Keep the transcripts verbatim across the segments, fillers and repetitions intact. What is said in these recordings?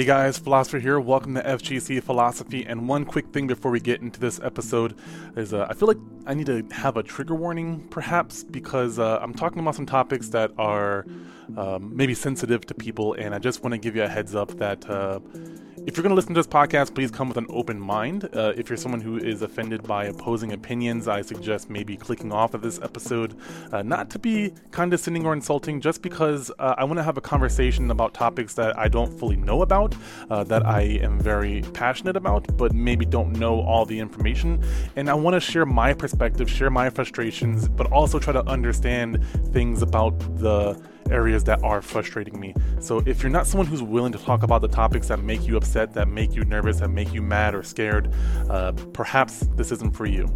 Hey guys, Philosopher here. Welcome to F G C Philosophy. And one quick thing before we get into this episode is uh, I feel like I need to have a trigger warning, perhaps, because uh, I'm talking about some topics that are um, maybe sensitive to people, and I just want to give you a heads up that uh, if you're going to listen to this podcast, please come with an open mind. Uh, if you're someone who is offended by opposing opinions, I suggest maybe clicking off of this episode, uh, not to be condescending or insulting, just because uh, I want to have a conversation about topics that I don't fully know about. Uh, that I am very passionate about, but maybe don't know all the information. And I want to share my perspective, share my frustrations, but also try to understand things about the areas that are frustrating me. So if you're not someone who's willing to talk about the topics that make you upset, that make you nervous, that make you mad or scared, uh, perhaps this isn't for you.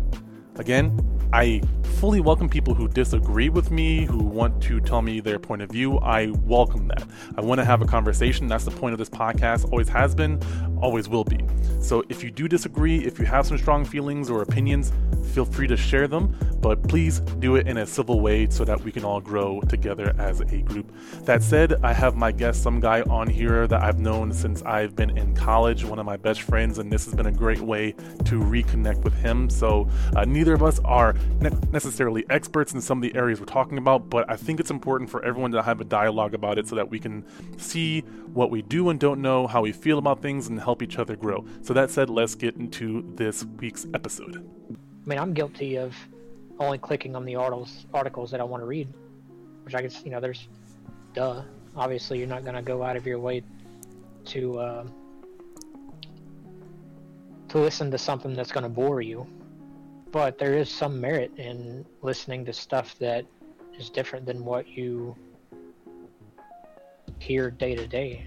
Again, I fully welcome people who disagree with me, who want to tell me their point of view. I welcome that. I want to have a conversation. That's the point of this podcast. Always has been, always will be. So if you do disagree, if you have some strong feelings or opinions, feel free to share them, but please do it in a civil way so that we can all grow together as a group. That said, I have my guest, some guy on here that I've known since I've been in college, one of my best friends, and this has been a great way to reconnect with him. So uh, neither of us are ne- necessarily experts in some of the areas we're talking about, but I think it's important for everyone to have a dialogue about it so that we can see what we do and don't know, how we feel about things, and help each other grow. So that said, let's get into this week's episode. I mean, I'm guilty of only clicking on the articles articles that I want to read, which I guess, you know, there's, duh. Obviously, you're not going to go out of your way to uh, to listen to something that's going to bore you. But there is some merit in listening to stuff that is different than what you hear day to day.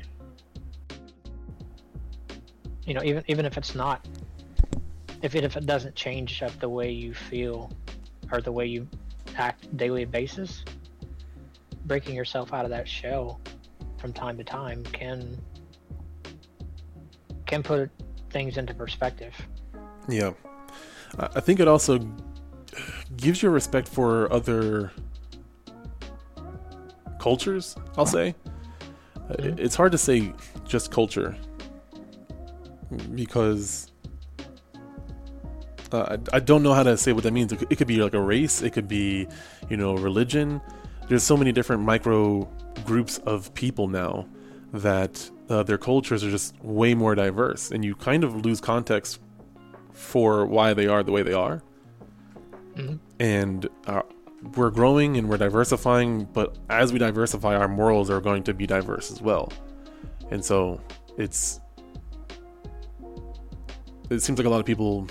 You know, even even if it's not, if it, if it doesn't change up the way you feel or the way you act daily basis, breaking yourself out of that shell from time to time can can put things into perspective. Yeah. I think it also gives you respect for other cultures, I'll say. Mm-hmm. It's hard to say just culture because... Uh, I, I don't know how to say what that means. It could, it could be like a race. It could be, you know, religion. There's so many different micro groups of people now that uh, their cultures are just way more diverse, and you kind of lose context for why they are the way they are. Mm-hmm. And uh, we're growing and we're diversifying, but as we diversify, our morals are going to be diverse as well. And so it's it seems like a lot of people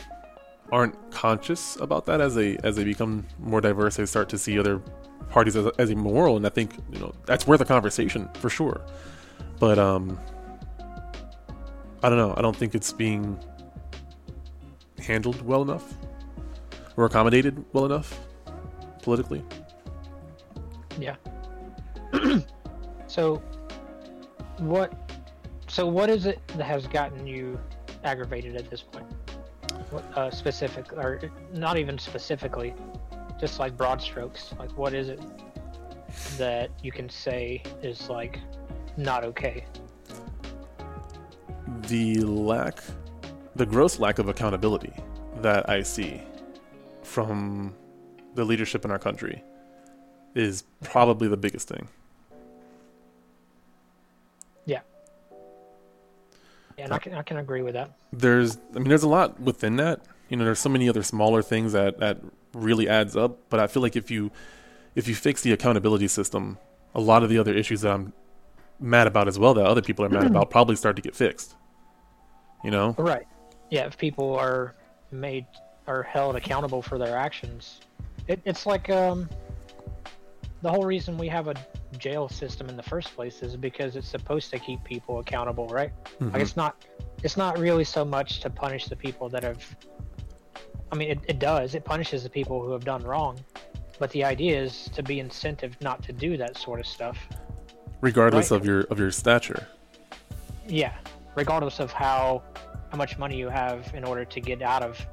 aren't conscious about that. As they as they become more diverse, they start to see other parties as, as immoral, and I think, you know, that's worth a conversation for sure. But um I don't know, I don't think it's being handled well enough or accommodated well enough politically. Yeah. so what so what is it that has gotten you aggravated at this point? Uh, specific, or not even specifically, just like broad strokes. Like, what is it that you can say is like not okay? The lack, the gross lack of accountability that I see from the leadership in our country is probably the biggest thing. Yeah. Yeah, and I can I can agree with that. There's, I mean, there's a lot within that. You know, there's so many other smaller things that, that really adds up. But I feel like if you if you fix the accountability system, a lot of the other issues that I'm mad about as well, that other people are mad about, probably start to get fixed. You know? Right. Yeah. If people are made or held accountable for their actions, it, it's like um, the whole reason we have a jail system in the first place is because it's supposed to keep people accountable, right? Mm-hmm. Like, it's not it's not really so much to punish the people that have, I mean, it, it does, it punishes the people who have done wrong, but the idea is to be incentive not to do that sort of stuff regardless, right? of your of your stature. Yeah, regardless of how how much money you have in order to get out of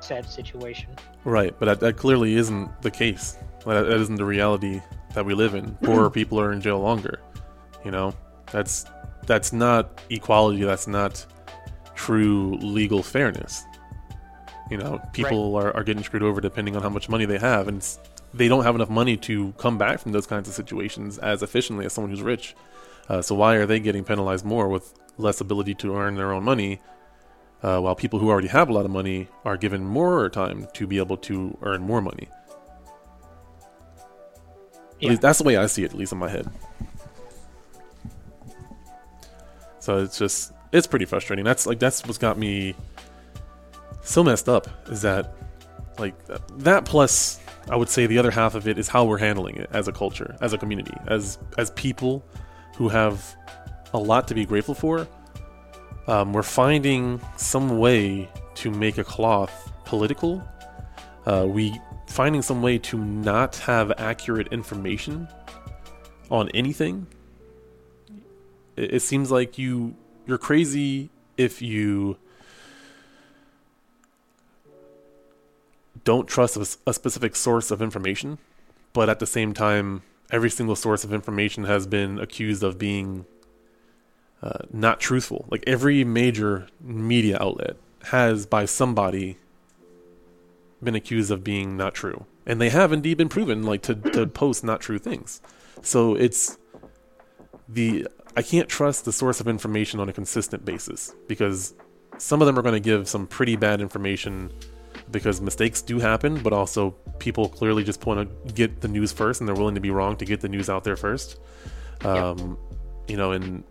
said situation, right? But that, that clearly isn't the case. That, that isn't the reality that we live in. Poorer people are in jail longer. You know, that's That's not equality. That's not true legal fairness. You know, people right. are, are getting screwed over depending on how much money they have, and it's, they don't have enough money to come back from those kinds of situations as efficiently as someone who's rich. Uh, so why are they getting penalized more with less ability to earn their own money, uh, while people who already have a lot of money are given more time to be able to earn more money? Yeah. At least that's the way I see it, at least in my head. So it's just, it's pretty frustrating. That's like, that's what's got me so messed up, is that like that plus... I would say the other half of it is how we're handling it as a culture, as a community, as as people who have a lot to be grateful for. Um, we're finding some way to make a cloth political. Uh, we finding some way to not have accurate information on anything. It, it seems like you you're crazy if you don't trust a, a specific source of information, but at the same time, every single source of information has been accused of being uh, not truthful. Like every major media outlet has, by somebody, been accused of being not true, and they have indeed been proven like to, to post not true things. So it's the I can't trust the source of information on a consistent basis, because some of them are going to give some pretty bad information. Because mistakes do happen, but also people clearly just want to get the news first, and they're willing to be wrong to get the news out there first. Um, yep. You know, and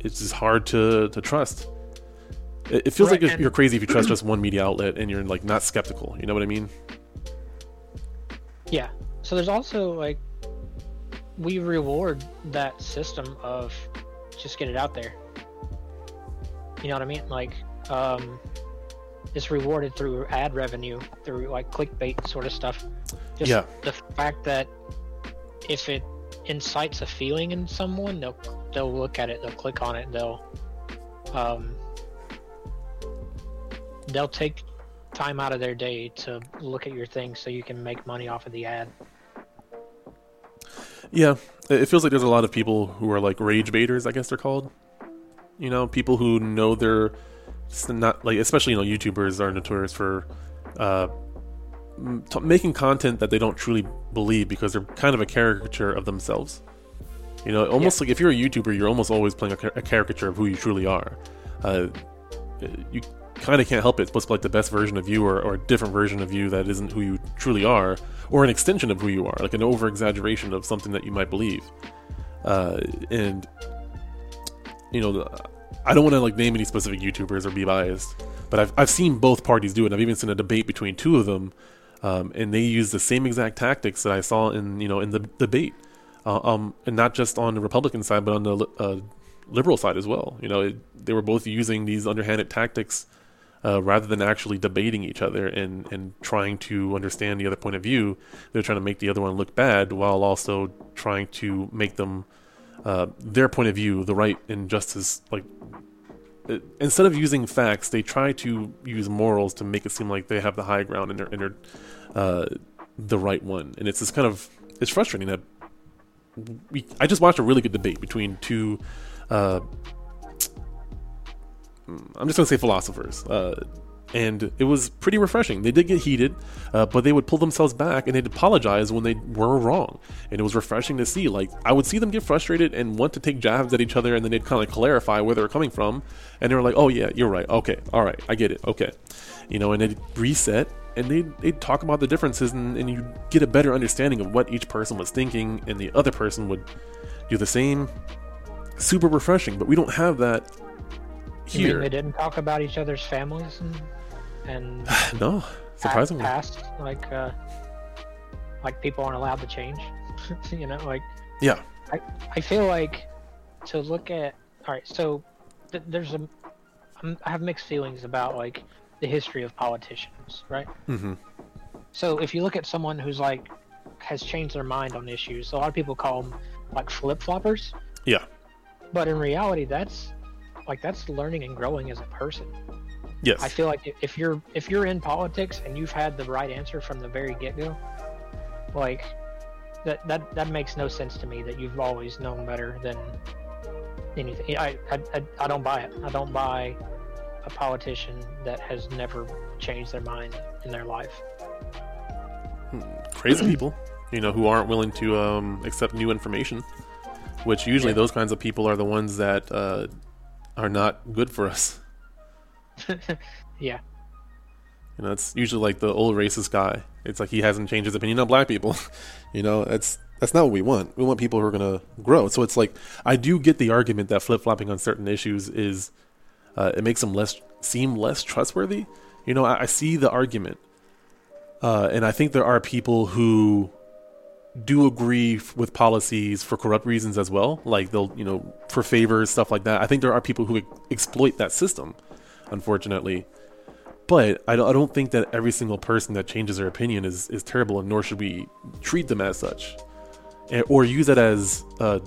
it's just hard to, to trust. It, it feels right, like you're, you're crazy if you trust just one media outlet and you're like not skeptical. You know what I mean? Yeah. So there's also like, we reward that system of just get it out there. You know what I mean? Like, um, it's rewarded through ad revenue, through like clickbait sort of stuff. Just yeah. The fact that if it incites a feeling in someone, they'll they'll look at it, they'll click on it, they'll um they'll take time out of their day to look at your thing so you can make money off of the ad. Yeah, it feels like there's a lot of people who are like rage baiters, I guess they're called. You know, people who know they're It's not like, especially, you know, YouTubers are notorious for uh, t- making content that they don't truly believe, because they're kind of a caricature of themselves. You know, almost yeah. like if you're a YouTuber, you're almost always playing a, car- a caricature of who you truly are. Uh, you kind of can't help it. It's supposed to be like the best version of you, or, or a different version of you that isn't who you truly are, or an extension of who you are, like an over-exaggeration of something that you might believe. Uh, and, you know, the, I don't want to like name any specific YouTubers or be biased, but I've I've seen both parties do it. I've even seen a debate between two of them, um, and they use the same exact tactics that I saw in you know in the debate, uh, um, and not just on the Republican side, but on the uh, liberal side as well. You know, it, they were both using these underhanded tactics uh, rather than actually debating each other and and trying to understand the other point of view. They're trying to make the other one look bad while also trying to make them. Uh, their point of view, the right and justice, like it, instead of using facts, they try to use morals to make it seem like they have the high ground and they're, and they're uh, the right one. And it's this kind of, it's frustrating that we, I just watched a really good debate between two, uh, I'm just going to say philosophers. Uh, and it was pretty refreshing. They did get heated, uh, but they would pull themselves back and they'd apologize when they were wrong, and it was refreshing to see. Like, I would see them get frustrated and want to take jabs at each other, and then they'd kind of clarify where they were coming from, and they were like, oh yeah, you're right, okay, all right, I get it, okay, you know, and they'd reset and they'd, they'd talk about the differences, and, and you get a better understanding of what each person was thinking, and the other person would do the same. Super refreshing. But we don't have that here. You mean they didn't talk about each other's families and and no, surprisingly, past, like uh, like people aren't allowed to change. You know, like yeah, I, I feel like to look at all right. So th- there's a I'm, I have mixed feelings about like the history of politicians, right? Mm-hmm. So if you look at someone who's like has changed their mind on issues, a lot of people call them like flip floppers. Yeah, but in reality, that's like that's learning and growing as a person. Yes. I feel like if you're if you're in politics and you've had the right answer from the very get-go, like that that that makes no sense to me that you've always known better than anything. I, I, I don't buy it. I don't buy a politician that has never changed their mind in their life. Crazy people, you know, who aren't willing to um, accept new information, which usually yeah. those kinds of people are the ones that uh, are not good for us. Yeah. You know, it's usually like the old racist guy. It's like he hasn't changed his opinion on black people. You know, that's that's not what we want. We want people who are going to grow. So it's like, I do get the argument that flip-flopping on certain issues is, uh, it makes them less seem less trustworthy. You know, I, I see the argument. Uh, and I think there are people who do agree f- with policies for corrupt reasons as well. Like they'll, you know, for favors, stuff like that. I think there are people who e- exploit that system, unfortunately. But I don't, I don't think that every single person that changes their opinion is, is terrible, and nor should we treat them as such. And, or use it as uh,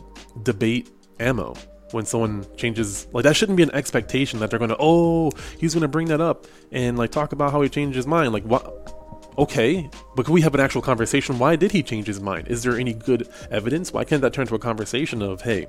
debate ammo when someone changes. Like, that shouldn't be an expectation that they're going to, oh, he's going to bring that up and, like, talk about how he changed his mind. Like, what? Okay, but can we have an actual conversation? Why did he change his mind? Is there any good evidence? Why can't that turn to a conversation of, hey,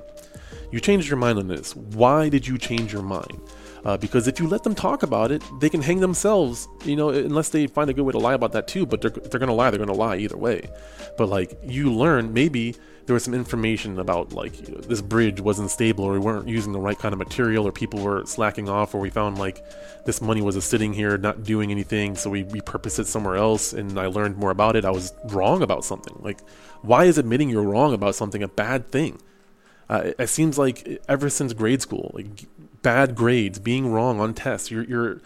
you changed your mind on this. Why did you change your mind? Uh, because if you let them talk about it, they can hang themselves, you know, unless they find a good way to lie about that too. But they're, if they're going to lie, they're going to lie either way. But, like, you learn, maybe there was some information about, like, you know, this bridge wasn't stable, or we weren't using the right kind of material, or people were slacking off, or we found, like, this money was just sitting here not doing anything, so we repurposed it somewhere else, and I learned more about it. I was wrong about something. Like, why is admitting you're wrong about something a bad thing? Uh, it, it seems like ever since grade school, like, bad grades, being wrong on tests, you're you're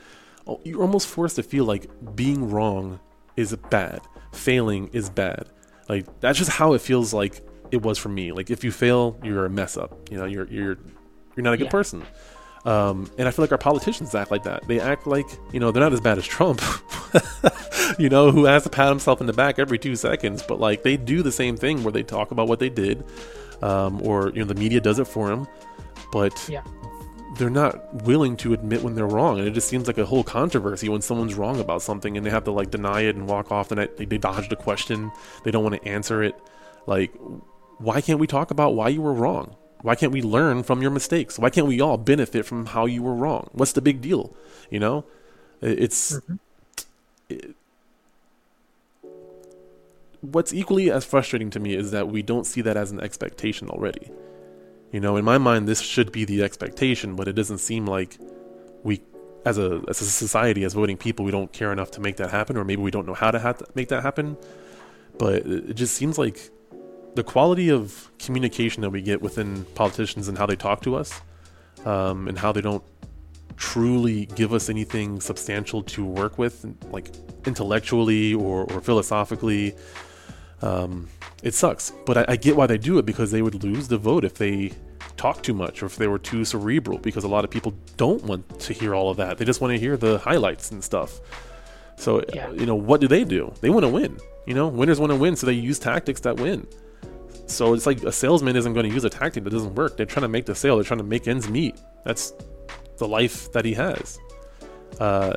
you're almost forced to feel like being wrong is bad, failing is bad. Like, that's just how it feels like it was for me. Like, if you fail, you're a mess up. You know, you're you're you're not a good yeah. person. Um, and I feel like our politicians act like that. They act like, you know, they're not as bad as Trump, you know, who has to pat himself in the back every two seconds. But, like, they do the same thing where they talk about what they did, um, or, you know, the media does it for them. But yeah. they're not willing to admit when they're wrong. And it just seems like a whole controversy when someone's wrong about something and they have to, like, deny it and walk off, and they, they dodged a question. They don't want to answer it. Like, why can't we talk about why you were wrong? Why can't we learn from your mistakes? Why can't we all benefit from how you were wrong? What's the big deal? You know, it's mm-hmm. it, what's equally as frustrating to me is that we don't see that as an expectation already. You know, in my mind, this should be the expectation, but it doesn't seem like we, as a as a society, as voting people, we don't care enough to make that happen, or maybe we don't know how to, have to make that happen. But it just seems like the quality of communication that we get within politicians and how they talk to us, um, and how they don't truly give us anything substantial to work with, like intellectually or, or philosophically, um, it sucks. But I, I get why they do it, because they would lose the vote if they talk too much, or if they were too cerebral, because a lot of people don't want to hear all of that. They just want to hear the highlights and stuff. So, yeah. you know, what do they do? They want to win. You know, winners want to win, so they use tactics that win. So it's like a salesman isn't going to use a tactic that doesn't work. They're trying to make the sale. They're trying to make ends meet. That's the life that he has. Uh,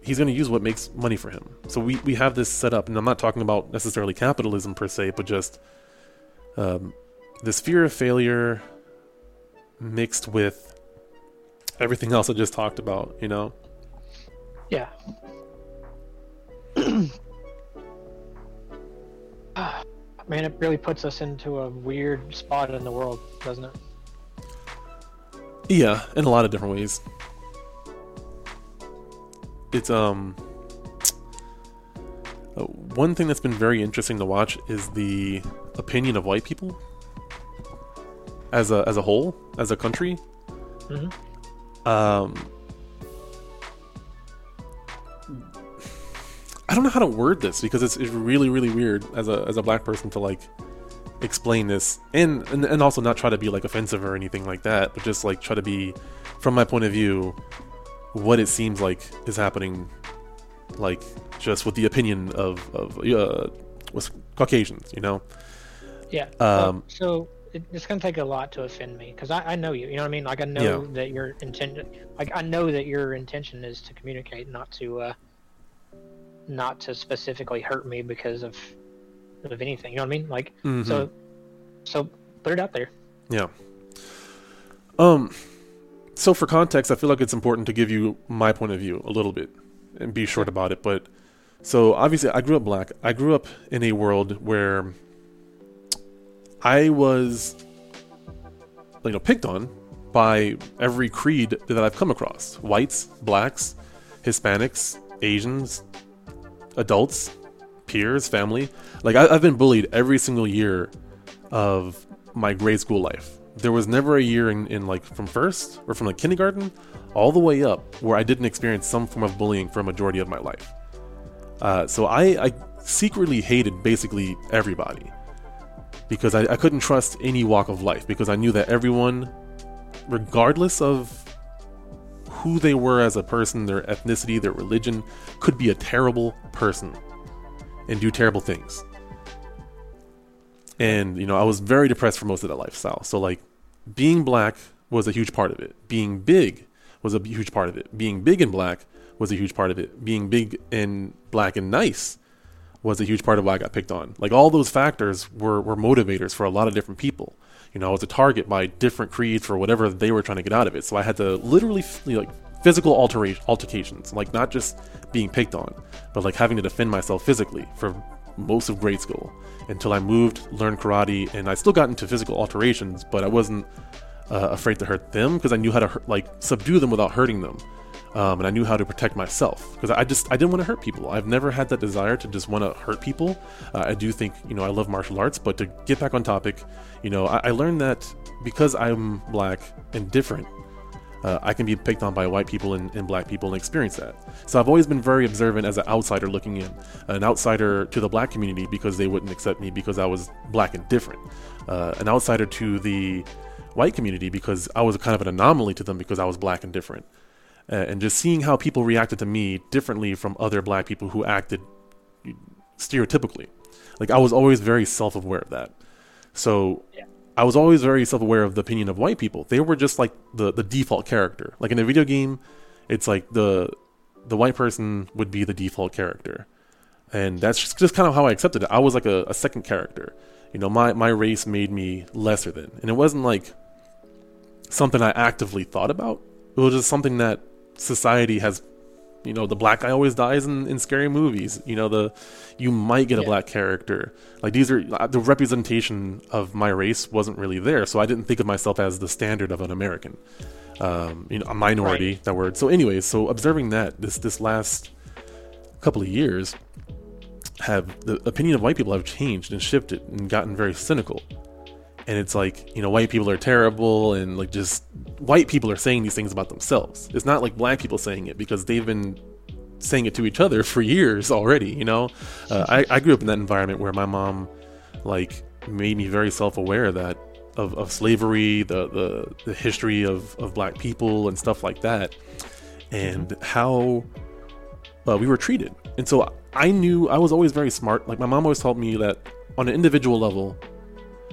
he's going to use what makes money for him. So we, we have this set up, and I'm not talking about necessarily capitalism per se, but just um, this fear of failure mixed with everything else I just talked about, you know? Yeah. Ah. Man, it really puts us into a weird spot in the world, doesn't it? Yeah, in a lot of different ways. It's um one thing that's been very interesting to watch is the opinion of white people as a as a whole, as a country. Mm-hmm. Um, I don't know how to word this, because it's, it's really, really weird as a as a black person to, like, explain this, and, and and also not try to be, like, offensive or anything like that, but just, like, try to be, from my point of view, what it seems like is happening, like, just with the opinion of of uh, was Caucasians, you know? Yeah. Um. So it, it's gonna take a lot to offend me, because I, I know you, you know what I mean? Like, I know yeah. that your intention, like, I know that your intention is to communicate, not to. Uh, not to specifically hurt me because of of anything, you know what I mean? Like, mm-hmm. so so put it out there. Yeah. Um, so for context, I feel like it's important to give you my point of view a little bit and be short about it. But so obviously I grew up black. I grew up in a world where I was, you know, picked on by every creed that I've come across. Whites, blacks, Hispanics, Asians, adults, peers, family. Like I, I've been bullied every single year of my grade school life. There was never a year in, in like from first or from like kindergarten all the way up where I didn't experience some form of bullying for a majority of my life. Uh, so I, I secretly hated basically everybody because I, I couldn't trust any walk of life because I knew that everyone, regardless of who they were as a person, their ethnicity, their religion, could be a terrible person and do terrible things. And, you know, I was very depressed for most of that lifestyle. So, like, being black was a huge part of it. Being big was a huge part of it. Being big and black was a huge part of it. Being big and black and nice was a huge part of why I got picked on. Like, all those factors were, were motivators for a lot of different people. You know, I was a target by different creeds for whatever they were trying to get out of it. So I had to literally, you know, like, physical alteration, altercations. Like, not just being picked on, but, like, having to defend myself physically for most of grade school until I moved, learned karate, and I still got into physical alterations, but I wasn't uh, afraid to hurt them because I knew how to hurt, like subdue them without hurting them. Um, and I knew how to protect myself because I just, I didn't want to hurt people. I've never had that desire to just want to hurt people. Uh, I do think, you know, I love martial arts, but to get back on topic, you know, I, I learned that because I'm black and different, uh, I can be picked on by white people and, and black people and experience that. So I've always been very observant as an outsider looking in, an outsider to the black community because they wouldn't accept me because I was black and different, uh, an outsider to the white community because I was kind of an anomaly to them because I was black and different. And just seeing how people reacted to me differently from other black people who acted stereotypically. Like, I was always very self-aware of that. So yeah. I was always very self-aware of the opinion of white people. They were just like the, the default character. Like in a video game, it's like the the white person would be the default character. And that's just, just kind of how I accepted it. I was like a, a second character. You know, my, my race made me lesser than. And it wasn't like something I actively thought about. It was just something that society has, you know, the black guy always dies in, in scary movies. You know, the you might get a yeah. black character. Like these are the representation of my race wasn't really there, so I didn't think of myself as the standard of an American, um, you know, a minority. Right. That word. So, anyways, so observing that this this last couple of years, have the opinion of white people have changed and shifted and gotten very cynical. And it's like, you know, white people are terrible and like just white people are saying these things about themselves. It's not like black people saying it because they've been saying it to each other for years already. You know, uh, I, I grew up in that environment where my mom like made me very self-aware that of, of slavery, the, the, the history of, of black people and stuff like that and how uh, we were treated. And so I knew I was always very smart. Like my mom always taught me that on an individual level,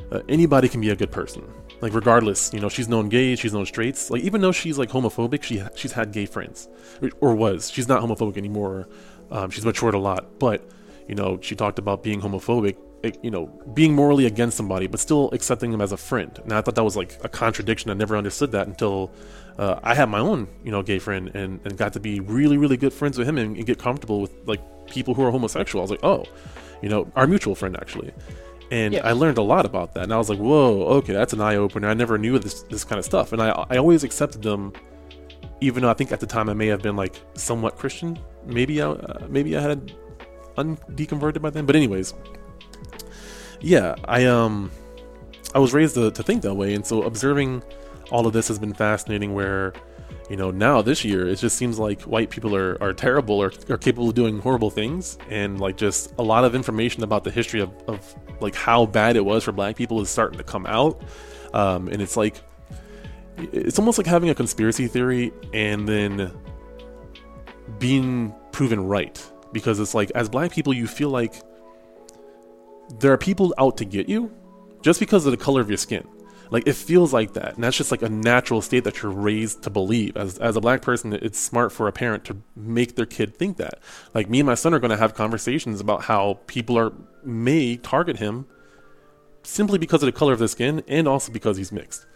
Uh, anybody can be a good person, like regardless, you know, she's known gays, she's known straights, like even though she's like homophobic, she ha- she's had gay friends or, or was, she's not homophobic anymore, um, she's matured a lot, but you know, she talked about being homophobic, it, you know, being morally against somebody but still accepting them as a friend. And I thought that was like a contradiction. I never understood that until uh, I had my own, you know, gay friend and, and got to be really really good friends with him and, and get comfortable with like people who are homosexual. I was like, oh, you know, our mutual friend actually. And yeah. I learned a lot about that. And I was like, whoa, okay, that's an eye-opener. I never knew this this kind of stuff. And I I always accepted them, even though I think at the time I may have been, like, somewhat Christian. Maybe I, uh, maybe I had undeconverted by then. But anyways, yeah, I um I was raised to, to think that way. And so observing all of this has been fascinating where, you know, now this year, it just seems like white people are, are terrible or are capable of doing horrible things. And like just a lot of information about the history of, of like how bad it was for black people is starting to come out. Um, and it's like, it's almost like having a conspiracy theory and then being proven right. Because it's like, as black people, you feel like there are people out to get you just because of the color of your skin. Like, it feels like that. And that's just like a natural state that you're raised to believe. As as a black person, it's smart for a parent to make their kid think that. Like, me and my son are going to have conversations about how people are may target him simply because of the color of the skin and also because he's mixed.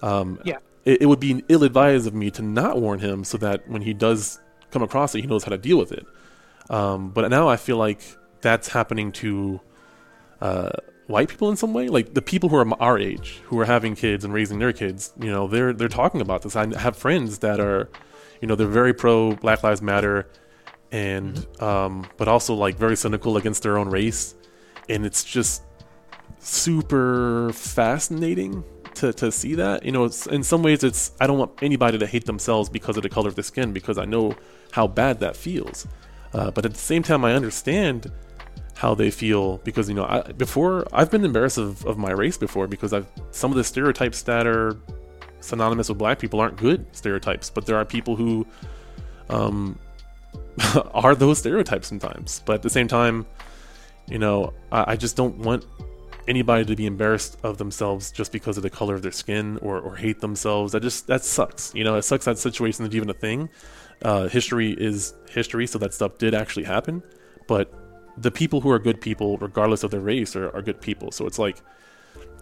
Um, yeah. it, it would be ill-advised of me to not warn him so that when he does come across it, he knows how to deal with it. Um, but now I feel like that's happening to uh, white people in some way. Like the people who are our age, who are having kids and raising their kids, you know, they're they're talking about this. I have friends that are, you know, they're very pro Black Lives Matter, and um, but also like very cynical against their own race, and it's just super fascinating to to see that. You know, it's, in some ways, it's I don't want anybody to hate themselves because of the color of their skin, because I know how bad that feels. Uh, but at the same time, I understand how they feel because, you know, I, before I've been embarrassed of, of my race before, because I've some of the stereotypes that are synonymous with black people aren't good stereotypes, but there are people who um, are those stereotypes sometimes. But at the same time, you know, I, I just don't want anybody to be embarrassed of themselves just because of the color of their skin or, or hate themselves. That just, that sucks. You know, it sucks that situation is even a thing. Uh, history is history, so that stuff did actually happen. But the people who are good people, regardless of their race, are, are good people. So it's like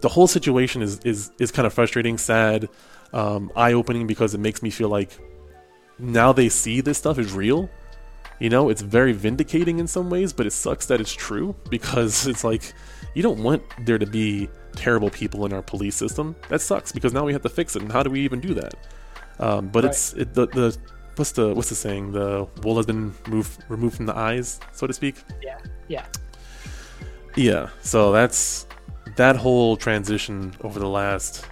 the whole situation is is is kind of frustrating, sad, um, eye-opening, because it makes me feel like now they see this stuff is real. You know, it's very vindicating in some ways, but it sucks that it's true, because it's like you don't want there to be terrible people in our police system. That sucks, because now we have to fix it, and how do we even do that? Um, but right. it's it, the the what's the what's the saying? The wool has been moved, removed from the eyes, so to speak. Yeah, yeah, yeah. So that's that whole transition over the last.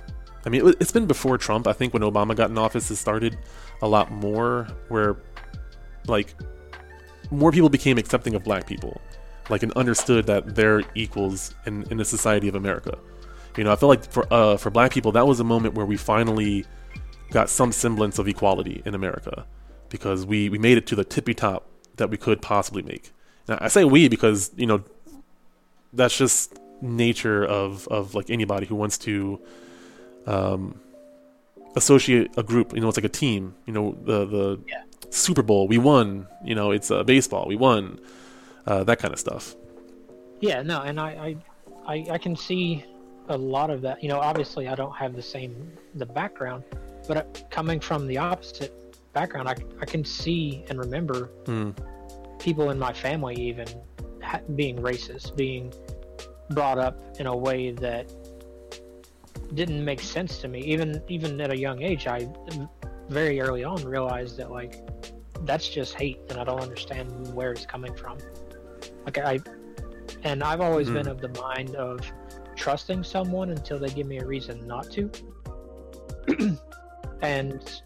I mean, it, it's been before Trump. I think when Obama got in office, it started a lot more where, like, more people became accepting of black people, like, and understood that they're equals in, in the society of America. You know, I feel like for uh, for black people, that was a moment where we finally got some semblance of equality in America, because we, we made it to the tippy top that we could possibly make. Now, I say we because, you know, that's just nature of, of like anybody who wants to um, associate a group. You know, it's like a team. You know, the, the yeah. Super Bowl, we won. You know, it's uh, baseball, we won. Uh, that kind of stuff. Yeah, no, and I, I, I, I can see a lot of that. You know, obviously I don't have the same the background, but coming from the opposite background, I, I can see and remember mm. people in my family even ha- being racist, being brought up in a way that didn't make sense to me. Even even at a young age, I very early on realized that, like, that's just hate, and I don't understand where it's coming from. Like I, and I've always mm. been of the mind of trusting someone until they give me a reason not to. And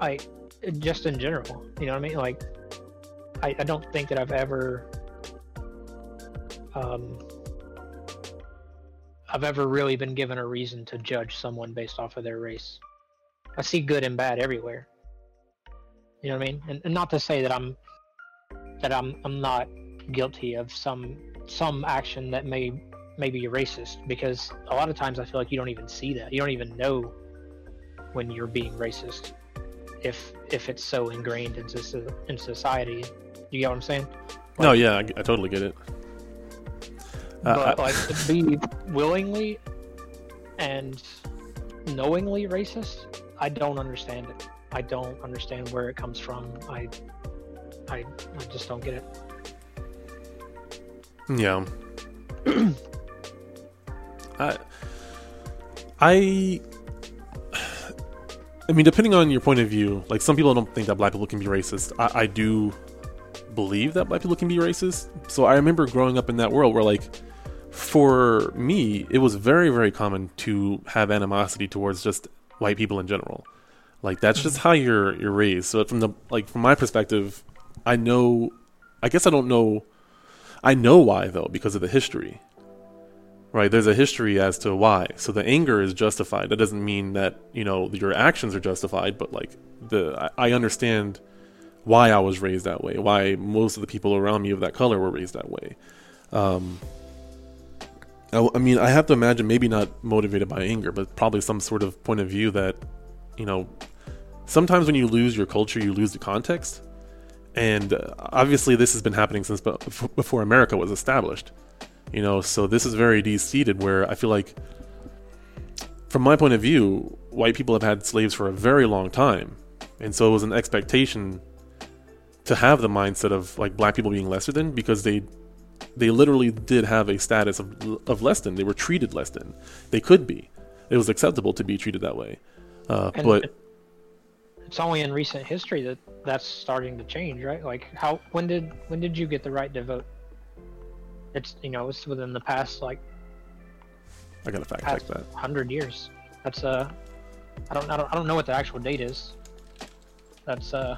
I, just in general, you know what I mean? Like, I, I don't think that I've ever, um, I've ever really been given a reason to judge someone based off of their race. I see good and bad everywhere. You know what I mean? And, and not to say that I'm, that I'm, I'm not guilty of some, some action that may, may be racist, because a lot of times I feel like you don't even see that. You don't even know when you're being racist, if if it's so ingrained in, in society. You get what I'm saying? Like, no, yeah, I, I totally get it. Uh, but I, like to be willingly and knowingly racist, I don't understand it. I don't understand where it comes from. I, I, I just don't get it. Yeah. I. I. I mean, depending on your point of view, like, some people don't think that black people can be racist. I, I do believe that black people can be racist. So I remember growing up in that world where, like, for me, it was very, very common to have animosity towards just white people in general. Like, that's just how you're you're raised. So from the like from my perspective, I know. I guess I don't know. I know why, though, because of the history. Right, there's a history as to why. So the anger is justified. That doesn't mean that, you know, your actions are justified, but, like, the I, I understand why I was raised that way, why most of the people around me of that color were raised that way. Um, I, I mean, I have to imagine maybe not motivated by anger, but probably some sort of point of view that, you know, sometimes when you lose your culture, you lose the context. And uh, obviously this has been happening since b- before America was established. You know, so this is very deep-seated, where I feel like from my point of view, white people have had slaves for a very long time. And so it was an expectation to have the mindset of like black people being lesser than, because they they literally did have a status of, of less than. They were treated less than. They could be. It was acceptable to be treated that way. Uh, but it's only in recent history that that's starting to change, right? Like how when did when did you get the right to vote? It's, you know, it's within the past like I gotta fact check that. Hundred years. That's uh, I don't, I don't, I don't know what the actual date is. That's uh,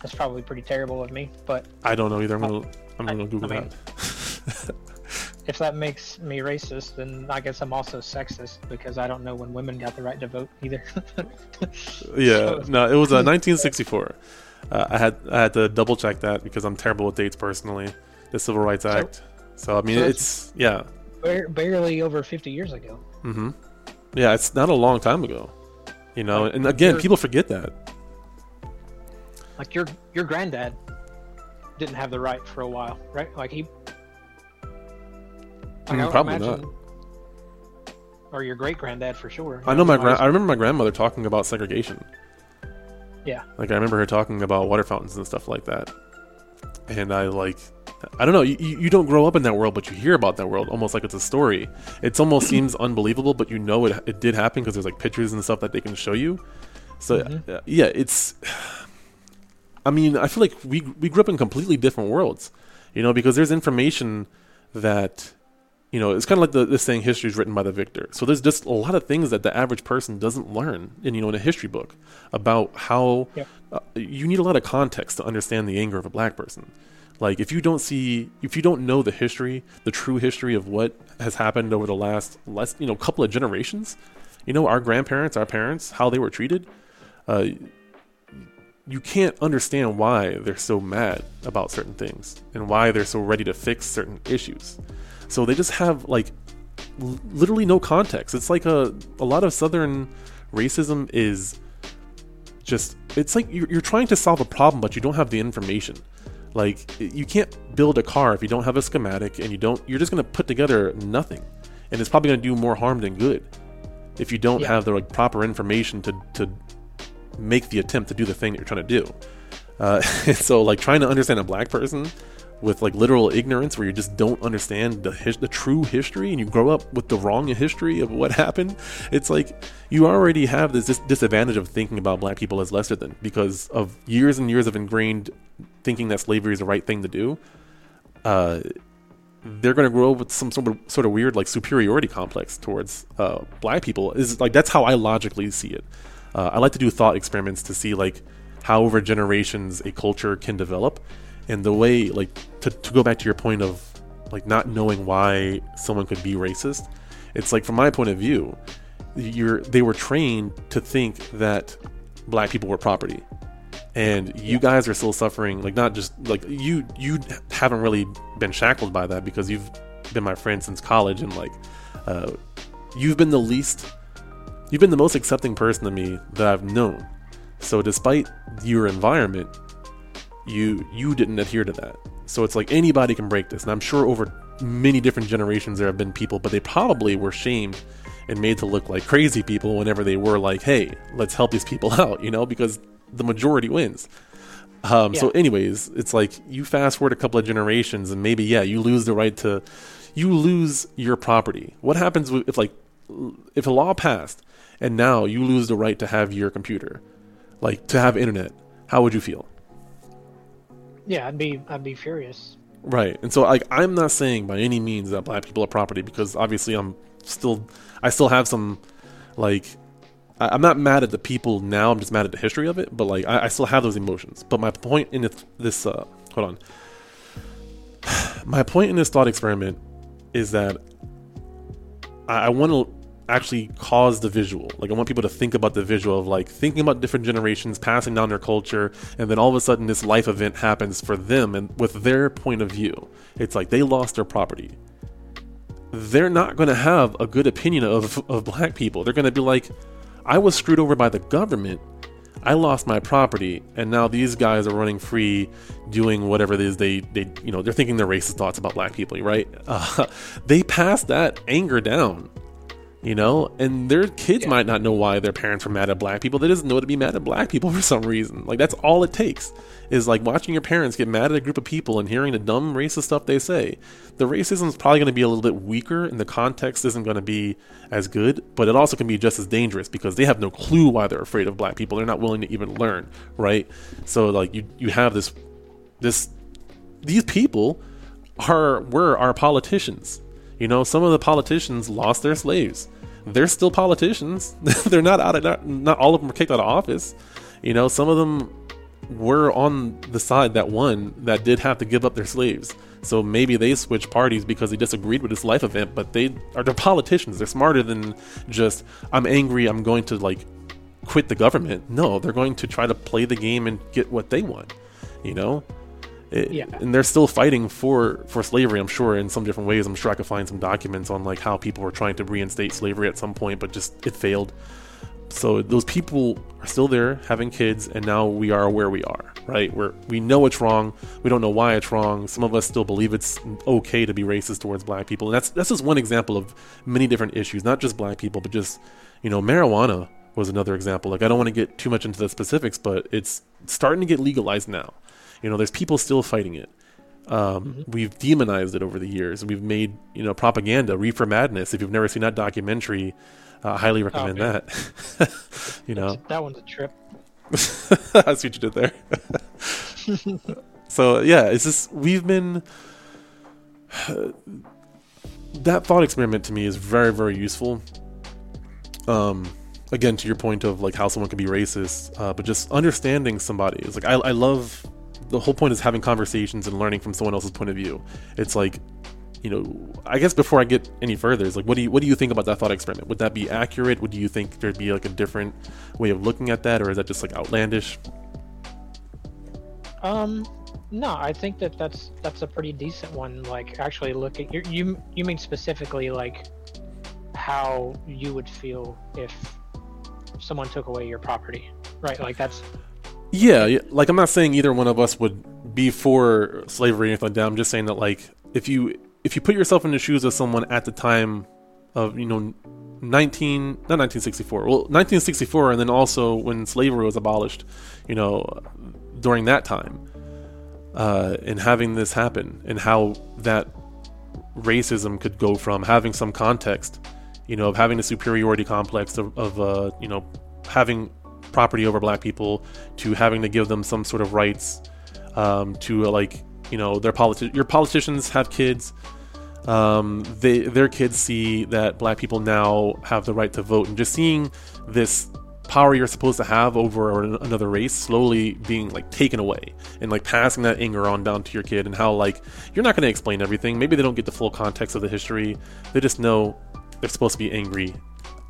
that's probably pretty terrible of me, but I don't know either. I'm gonna, I'm gonna I, Google I mean, that. If that makes me racist, then I guess I'm also sexist because I don't know when women got the right to vote either. Yeah, so. No, it was uh, nineteen sixty-four. Uh, I had, I had to double check that because I'm terrible with dates personally. The Civil Rights Act. So, so I mean, so it's yeah. barely over fifty years ago. Mm-hmm. Yeah, it's not a long time ago, you know. Like, and again, people forget that. Like your your granddad didn't have the right for a while, right? Like he, like mm, probably imagine, not. Or your great granddad for sure. I know my gra- I remember my grandmother talking about segregation. Yeah. Like I remember her talking about water fountains and stuff like that, and I like. I don't know, you, you don't grow up in that world, but you hear about that world almost like it's a story. It almost seems unbelievable, but you know it it did happen because there's like pictures and stuff that they can show you. So mm-hmm. yeah, it's I mean, I feel like we we grew up in completely different worlds, you know, because there's information that, you know, it's kind of like the, this thing, history is written by the victor. So there's just a lot of things that the average person doesn't learn in, you know, in a history book about how yeah. uh, you need a lot of context to understand the anger of a black person. Like if you don't see, if you don't know the history, the true history of what has happened over the last, less, you know, couple of generations, you know, our grandparents, our parents, how they were treated, uh, you can't understand why they're so mad about certain things and why they're so ready to fix certain issues. So they just have like l- literally no context. It's like a a lot of Southern racism is just, it's like you're, you're trying to solve a problem, but you don't have the information. Like you can't build a car if you don't have a schematic, and you don't. You're just gonna put together nothing, and it's probably gonna do more harm than good if you don't yeah. have the like proper information to to make the attempt to do the thing that you're trying to do. Uh, and so, like trying to understand a black person with like literal ignorance, where you just don't understand the his, the true history, and you grow up with the wrong history of what happened. It's like you already have this, this disadvantage of thinking about black people as lesser than because of years and years of ingrained. Thinking that slavery is the right thing to do, uh, they're going to grow up with some sort of, sort of weird like superiority complex towards uh, black people. Is like that's how I logically see it. Uh, I like to do thought experiments to see like how over generations a culture can develop, and the way like to, to go back to your point of like not knowing why someone could be racist. It's like from my point of view, you're they were trained to think that black people were property. And you guys are still suffering, like not just like you you haven't really been shackled by that because you've been my friend since college, and like uh, you've been the least, you've been the most accepting person to me that I've known. So despite your environment, you you didn't adhere to that. So it's like anybody can break this, and I'm sure over many different generations there have been people, but they probably were shamed and made to look like crazy people whenever they were like, hey, let's help these people out, you know, because. The majority wins. Um, yeah. So anyways, it's like you fast forward a couple of generations and maybe, yeah, you lose the right to, you lose your property. What happens if like, if a law passed and now you lose the right to have your computer, like to have internet, how would you feel? Yeah, I'd be, I'd be furious. Right. And so like, I'm not saying by any means that black people are property because obviously I'm still, I still have some like, I'm not mad at the people now. I'm just mad at the history of it. But like, I, I still have those emotions. But my point in this, this uh, hold on. My point in this thought experiment is that I, I want to actually cause the visual. Like, I want people to think about the visual of like thinking about different generations passing down their culture, and then all of a sudden this life event happens for them, and with their point of view, it's like they lost their property. They're not going to have a good opinion of of black people. They're going to be like. I was screwed over by the government, I lost my property, and now these guys are running free, doing whatever it is they, they you know, they're thinking their racist thoughts about black people, right? Uh, they pass that anger down you know, and their kids yeah. might not know why their parents were mad at black people. They just know to be mad at black people for some reason. Like, that's all it takes, is like watching your parents get mad at a group of people and hearing the dumb racist stuff they say. The racism is probably going to be a little bit weaker and the context isn't going to be as good, but it also can be just as dangerous because they have no clue why they're afraid of black people. They're not willing to even learn, right? So like you you have this this these people are were our politicians. You know, some of the politicians lost their slaves. They're still politicians. They're not out of not, not all of them were kicked out of office. You know, some of them were on the side that won that did have to give up their slaves. So maybe they switched parties because they disagreed with this life event, but they are they're politicians. They're smarter than just, I'm angry, I'm going to like quit the government. No, they're going to try to play the game and get what they want, you know? It, yeah. And they're still fighting for, for slavery, I'm sure, in some different ways. I'm sure I could find some documents on like how people were trying to reinstate slavery at some point, but just it failed. So those people are still there having kids, and now we are where we are, right? We're, we know it's wrong. We don't know why it's wrong. Some of us still believe it's okay to be racist towards black people. And that's that's just one example of many different issues, not just black people, but just, you know, marijuana was another example. Like, I don't want to get too much into the specifics, but it's starting to get legalized now. You know, there's people still fighting it. Um, mm-hmm. We've demonized it over the years. We've made, you know, propaganda, Reefer Madness. If you've never seen that documentary, I uh, highly recommend oh, that. You know, that one's a trip. That's what you did there. So, yeah, it's just we've been. Uh, that thought experiment to me is very, very useful. Um. Again, to your point of like how someone could be racist, uh, but just understanding somebody is like I, I love. The whole point is having conversations and learning from someone else's point of view. It's like, you know, I guess before I get any further, it's like, what do you what do you think about that thought experiment? Would that be accurate? Would you think there'd be like a different way of looking at that, or is that just like outlandish? Um, no, I think that that's that's a pretty decent one. Like, actually, looking you you you mean specifically like how you would feel if someone took away your property, right? Like that's. Yeah, like I'm not saying either one of us would be for slavery or anything like that. I'm just saying that like if you if you put yourself in the shoes of someone at the time of, you know, nineteen not nineteen sixty-four. Well, nineteen sixty-four, and then also when slavery was abolished, you know, during that time. Uh, and having this happen and how that racism could go from having some context, you know, of having the superiority complex of, of uh, you know, having property over black people to having to give them some sort of rights, um, to uh, like, you know, their politi- your politicians have kids, um, they, their kids see that black people now have the right to vote, and just seeing this power you're supposed to have over an- another race slowly being like taken away, and like passing that anger on down to your kid, and how like you're not going to explain everything. Maybe they don't get the full context of the history. They just know they're supposed to be angry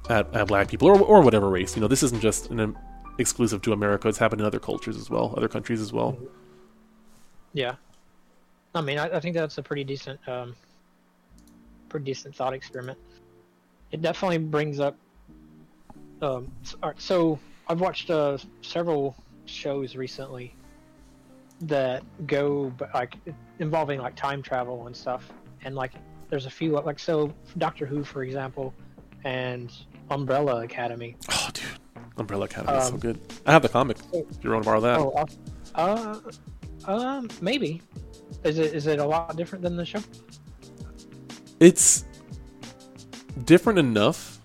at, at black people or, or whatever race. You know, this isn't just an um, exclusive to America. It's happened in other cultures as well, other countries as well. Yeah, I mean, I, I think that's a pretty decent, um, pretty decent thought experiment. It definitely brings up. Um, so I've watched uh, several shows recently that go like involving like time travel and stuff, and like there's a few like so Doctor Who, for example, and Umbrella Academy. Oh, dude. Umbrella Academy is um, so good. I have the comic. If you want to borrow that. Oh, uh, uh, maybe. Is it is it a lot different than the show? It's different enough,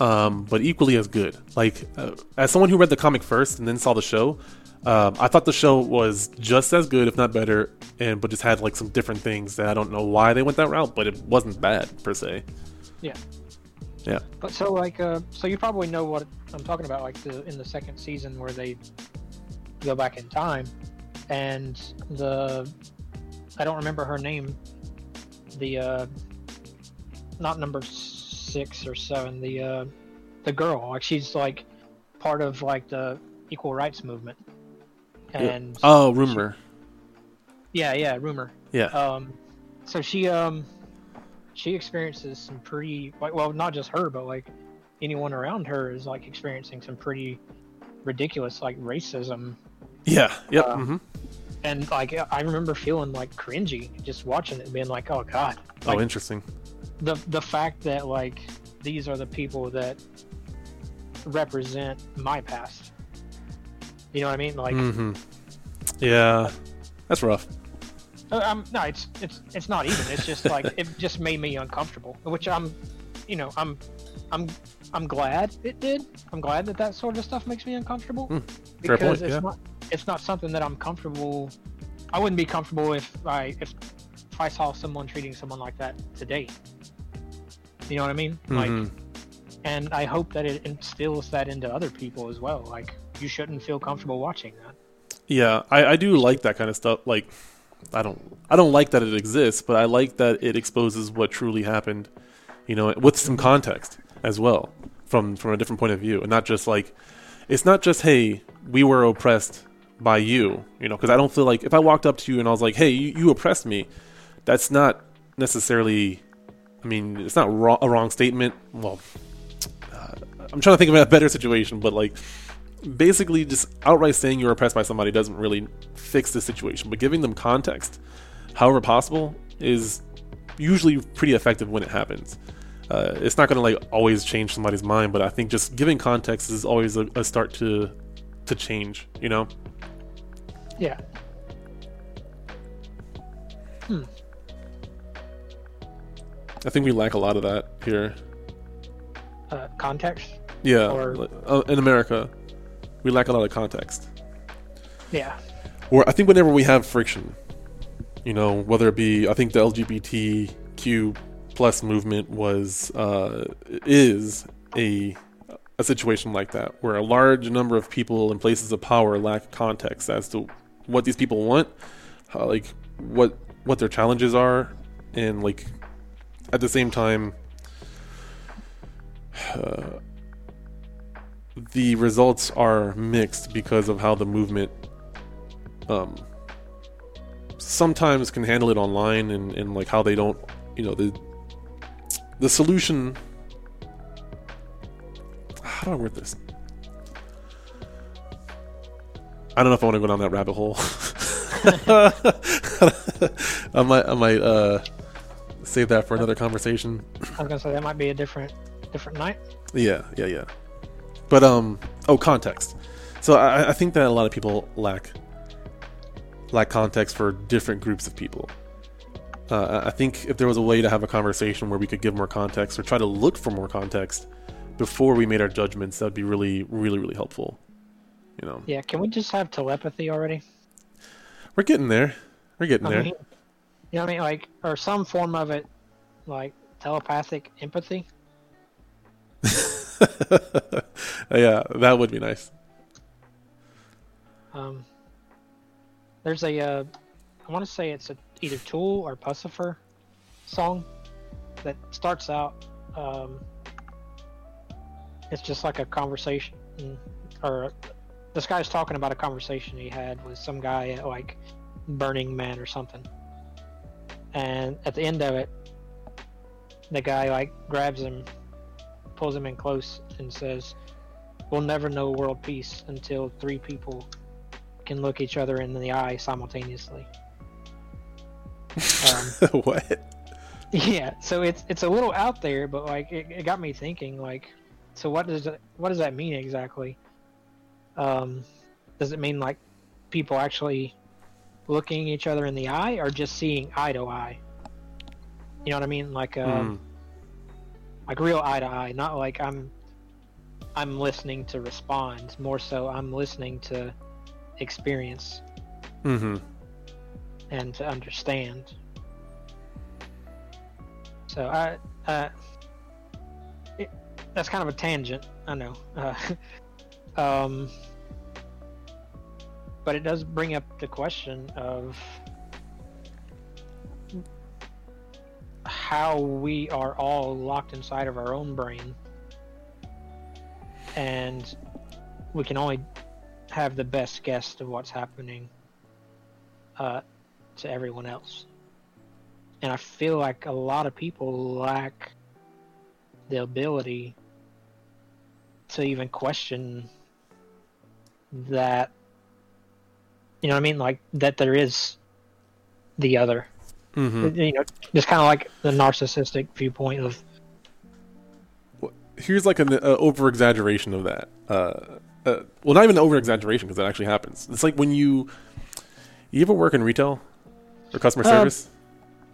um, but equally as good. Like, uh, as someone who read the comic first and then saw the show, um, I thought the show was just as good, if not better, and but just had like some different things that I don't know why they went that route, but it wasn't bad per se. Yeah. Yeah. But so like, uh, so you probably know what I'm talking about, like the in the second season where they go back in time, and the I don't remember her name, the uh, not number six or seven, the uh, the girl, like she's like part of like the equal rights movement, and yeah. oh, rumor. She, yeah, yeah, rumor. Yeah. Um, so she um. she experiences some pretty, like, well, not just her, but like anyone around her is like experiencing some pretty ridiculous like racism. Yeah. Yep. Uh, mm-hmm. And like I remember feeling like cringy just watching it, being like, oh god. Like, oh, interesting. The the fact that like these are the people that represent my past. You know what I mean? Like, mm-hmm. yeah, that's rough. Um, no, it's it's it's not even. It's just like it just made me uncomfortable, which I'm, you know, I'm, I'm, I'm glad it did. I'm glad that that sort of stuff makes me uncomfortable mm, because fair point, it's yeah. not it's not something that I'm comfortable. I wouldn't be comfortable if I if, if I saw someone treating someone like that today. You know what I mean? Mm-hmm. Like, and I hope that it instills that into other people as well. Like, you shouldn't feel comfortable watching that. Yeah, I, I do like that kind of stuff. Like, I don't I don't like that it exists, but I like that it exposes what truly happened, you know, with some context as well, from from a different point of view, and not just like, it's not just, hey, we were oppressed by you, you know, because I don't feel like if I walked up to you and I was like, hey, you, you oppressed me, that's not necessarily, I mean, it's not wrong, a wrong statement. Well, uh, I'm trying to think of a better situation, but like, basically just outright saying you're oppressed by somebody doesn't really fix the situation, but giving them context however possible is usually pretty effective when it happens. Uh, it's not going to like always change somebody's mind, but I think just giving context is always a, a start to to change, you know? Yeah. Hmm. I think we lack a lot of that here. Uh, context? Yeah. Or... Uh, in America, we lack a lot of context. Yeah. Or I think whenever we have friction, you know, whether it be, I think the L G B T Q plus movement was, uh, is a, a situation like that, where a large number of people in places of power lack context as to what these people want, how, like what, what their challenges are. And like, at the same time, uh, the results are mixed because of how the movement um, sometimes can handle it online, and, and like how they don't, you know, the the solution. How do I word this? I don't know if I want to go down that rabbit hole. I might, I might uh, save that for another conversation. I was gonna say that might be a different, different night. Yeah, yeah, yeah. But, um, oh, context. So I, I think that a lot of people lack lack context for different groups of people. Uh, I think if there was a way to have a conversation where we could give more context or try to look for more context before we made our judgments, that'd be really, really, really helpful. You know? Yeah. Can we just have telepathy already? We're getting there. We're getting I there. Mean, you know what I mean? Like, or some form of it, like telepathic empathy. Yeah, that would be nice. Um, there's a, uh, I want to say it's a, either Tool or Pussifer song that starts out. Um, it's just like a conversation, or this guy's talking about a conversation he had with some guy at like Burning Man or something. And at the end of it, the guy like grabs him, pulls him in close and says, "We'll never know world peace until three people can look each other in the eye simultaneously." Um, what? Yeah, so it's it's a little out there, but like it, it got me thinking. Like, so what does it, what does that mean exactly? Um, does it mean like people actually looking each other in the eye, or just seeing eye to eye? You know what I mean? Like. Um, mm. Like real eye to eye, not like I'm I'm listening to respond, more so I'm listening to experience mm-hmm. and to understand. So I, uh, it, that's kind of a tangent, I know. Uh, um, but it does bring up the question of how we are all locked inside of our own brain, and we can only have the best guess of what's happening uh, to everyone else. And I feel like a lot of people lack the ability to even question that, you know what I mean? Like, that there is the other. Mm-hmm. You know, just kind of like the narcissistic viewpoint of here's like an uh, over exaggeration of that. Uh, uh, well, not even an over exaggeration because that actually happens. It's like when you you ever work in retail or customer service. Uh,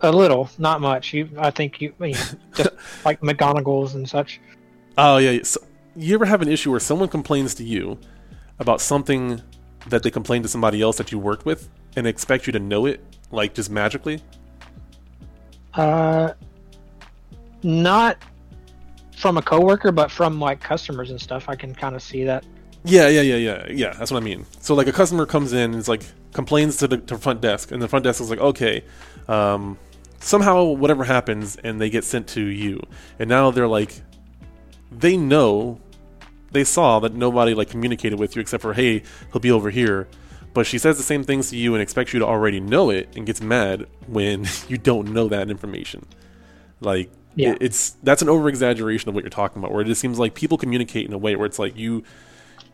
A little, not much. You, I think you, you know, just like McGonagall's and such. Oh yeah. So you ever have an issue where someone complains to you about something that they complained to somebody else that you worked with, and expect you to know it, like just magically? Uh, not from a coworker, but from like customers and stuff. I can kind of see that. Yeah, yeah, yeah, yeah, yeah. That's what I mean. So like a customer comes in and is like complains to the to front desk, and the front desk is like, okay. Um, somehow whatever happens and they get sent to you, and now they're like, they know they saw that nobody like communicated with you except for, hey, he'll be over here, but she says the same things to you and expects you to already know it and gets mad when you don't know that information. Like yeah. it, it's that's an over exaggeration of what you're talking about, where it just seems like people communicate in a way where it's like you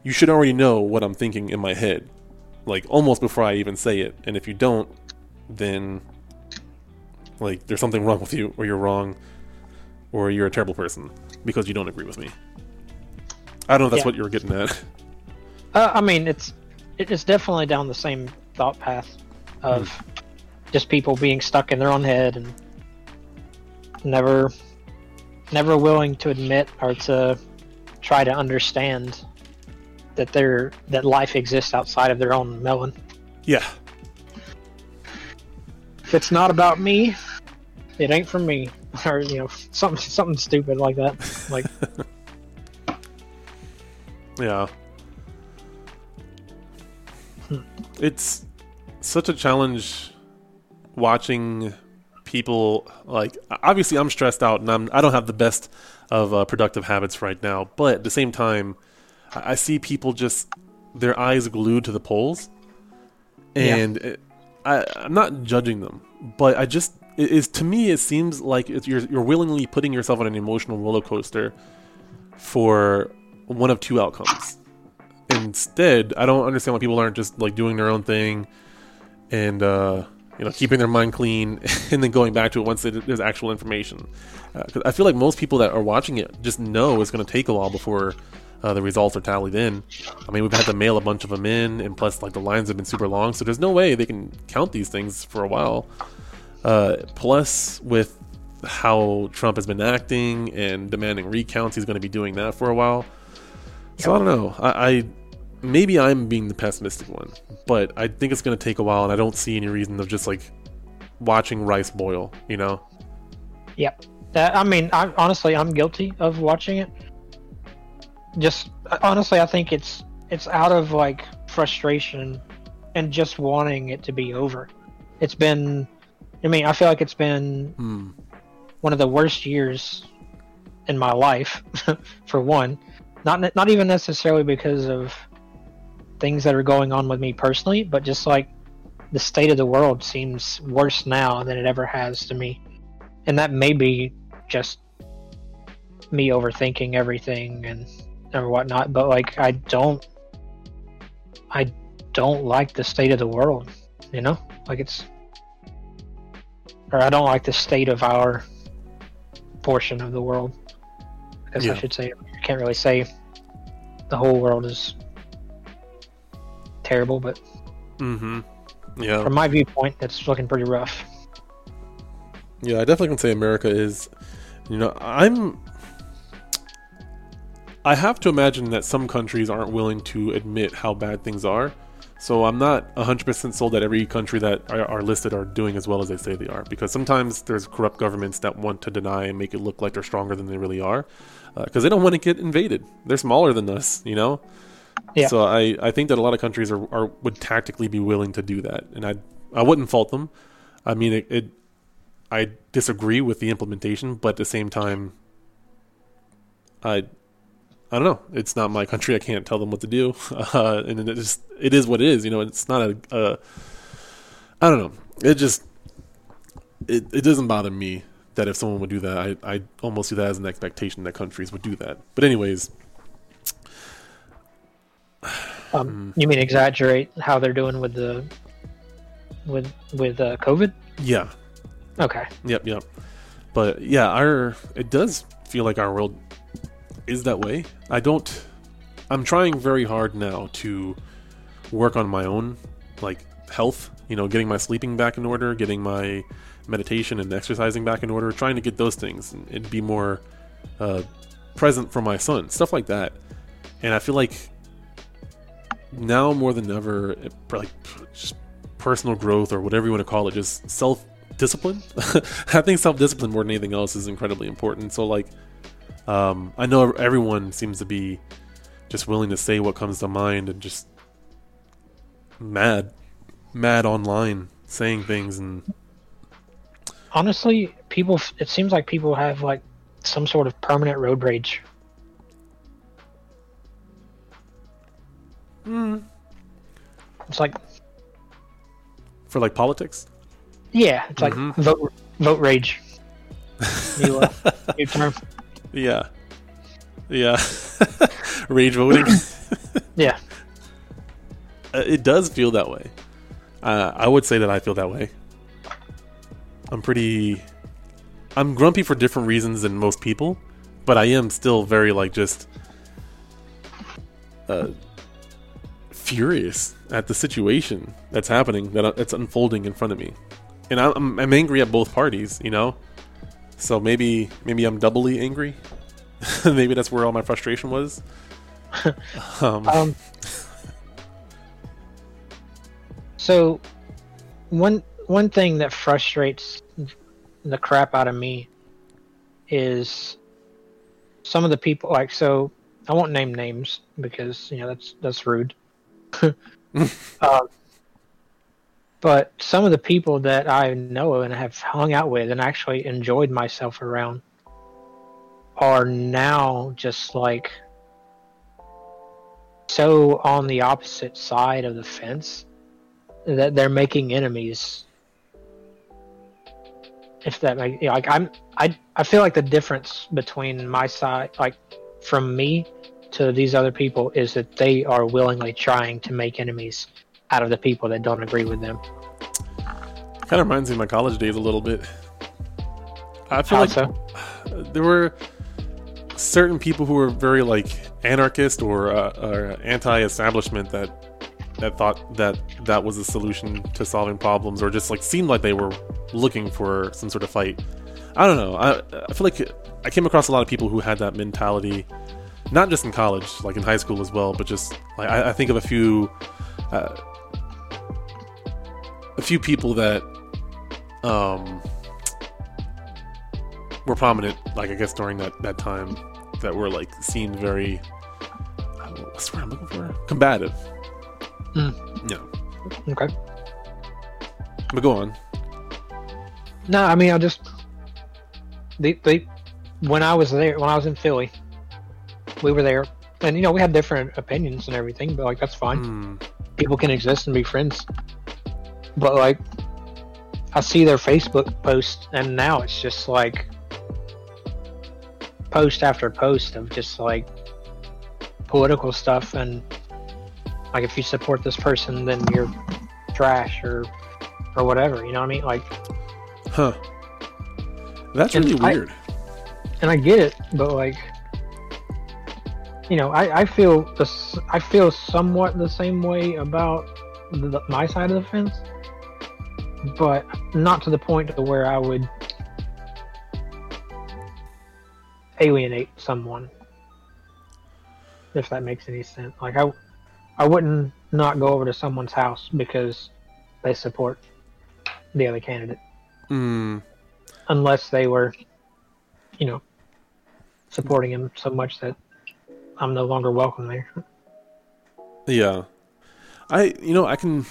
you should already know what I'm thinking in my head, like almost before I even say it, and if you don't, then like, there's something wrong with you, or you're wrong, or you're a terrible person because you don't agree with me. I don't know if that's yeah. what you were getting at. Uh, I mean, it's it's definitely down the same thought path of mm. just people being stuck in their own head and never never willing to admit or to try to understand that they're that life exists outside of their own melon. Yeah. If it's not about me, it ain't for me, or you know, something something stupid like that. Like, yeah, hmm. It's such a challenge watching people. Like, obviously, I'm stressed out, and I'm I don't have the best of uh, productive habits right now. But at the same time, I, I see people just their eyes glued to the polls, and. Yeah. It, I, I'm not judging them, but I just it is to me it seems like it's, you're you're willingly putting yourself on an emotional roller coaster for one of two outcomes. Instead, I don't understand why people aren't just like doing their own thing and uh, you know keeping their mind clean and then going back to it once it, there's actual information. Uh, 'cause I feel like most people that are watching it just know it's going to take a while before. Uh, the results are tallied in. I mean, we've had to mail a bunch of them in, and plus, like, the lines have been super long, so there's no way they can count these things for a while. Uh, plus, with how Trump has been acting and demanding recounts, he's going to be doing that for a while. So, I don't know. I, I maybe I'm being the pessimistic one, but I think it's going to take a while, and I don't see any reason of just, like, watching rice boil, you know? Yep. That, I mean, I, honestly, I'm guilty of watching it. Just honestly, I think it's it's out of like frustration and just wanting it to be over. It's been, I mean, I feel like it's been mm. one of the worst years in my life, for one. Not not even necessarily because of things that are going on with me personally, but just like the state of the world seems worse now than it ever has to me, and that may be just me overthinking everything and. or whatnot, but like I don't I don't like the state of the world, you know? Like it's or I don't like the state of our portion of the world. I guess yeah. I should say I can't really say the whole world is terrible, but mm-hmm. yeah. From my viewpoint, that's looking pretty rough. Yeah, I definitely can say America is, you know, I'm I have to imagine that some countries aren't willing to admit how bad things are. So I'm not one hundred percent sold that every country that are, are listed are doing as well as they say they are. Because sometimes there's corrupt governments that want to deny and make it look like they're stronger than they really are. Because uh, they don't want to get invaded. They're smaller than us, you know? Yeah. So I, I think that a lot of countries are, are would tactically be willing to do that. And I I wouldn't fault them. I mean, it, it I disagree with the implementation. But at the same time, I... I don't know. It's not my country. I can't tell them what to do. Uh, and it just, it is what it is. You know, it's not a, a I don't know. It just, it, it doesn't bother me that if someone would do that, I, I almost see that as an expectation that countries would do that. But anyways. Um, you mean exaggerate how they're doing with the, with, with uh, COVID? Yeah. Okay. Yep. Yep. But yeah, our, it does feel like our world is that way. I don't... I'm trying very hard now to work on my own, like, health. You know, getting my sleeping back in order, getting my meditation and exercising back in order, trying to get those things and be more uh, present for my son. Stuff like that. And I feel like now more than ever, like, just personal growth or whatever you want to call it, just self-discipline. I think self-discipline more than anything else is incredibly important. So, like, um, I know everyone seems to be just willing to say what comes to mind and just mad, mad online saying things. And honestly, people, it seems like people have, like, some sort of permanent road rage. Mm. It's like for like politics. Yeah, it's like mm-hmm. vote vote rage. New, uh, new term. Yeah, yeah, rage voting. Yeah, it does feel that way. Uh, I would say that I feel that way. I'm pretty. I'm grumpy for different reasons than most people, but I am still very like just. Uh, furious at the situation that's happening, that that's unfolding in front of me, and I'm I'm angry at both parties, you know. So maybe maybe I'm doubly angry. Maybe that's where all my frustration was. Um. um so one one thing that frustrates the crap out of me is some of the people. Like, so I won't name names because, you know, that's that's rude. uh, but some of the people that I know and have hung out with and actually enjoyed myself around are now just like so on the opposite side of the fence that they're making enemies. If that makes, you know, like I'm, I I feel like the difference between my side, like from me to these other people, is that they are willingly trying to make enemies out of the people that don't agree with them. Kind of reminds me of my college days a little bit. I feel like so? There were certain people who were very like anarchist or, uh, or anti-establishment that that thought that that was a solution to solving problems, or just like seemed like they were looking for some sort of fight. I don't know. I, I feel like I came across a lot of people who had that mentality. Not just in college, like in high school as well, but just like I, I think of a few, uh, a few people that um, were prominent, like I guess during that, that time, that were like seemed very, I don't know, what's the word I'm looking for? Combative. Mm. Yeah. Okay. But go on. No, I mean I just they they when I was there when I was in Philly. We were there, and you know we had different opinions and everything, but like that's fine. Mm. People can exist and be friends. But like, I see their Facebook posts, and now it's just like post after post of just like political stuff, and like if you support this person, then you're trash or or whatever. You know what I mean? Like, huh? That's really weird. I, and I get it, but like. You know, I, I feel this, I feel somewhat the same way about the, my side of the fence, but not to the point to where I would alienate someone. If that makes any sense, like I, I wouldn't not go over to someone's house because they support the other candidate, mm. unless they were, you know, supporting him so much that. I'm no longer welcome there. Yeah. I, you know, I can...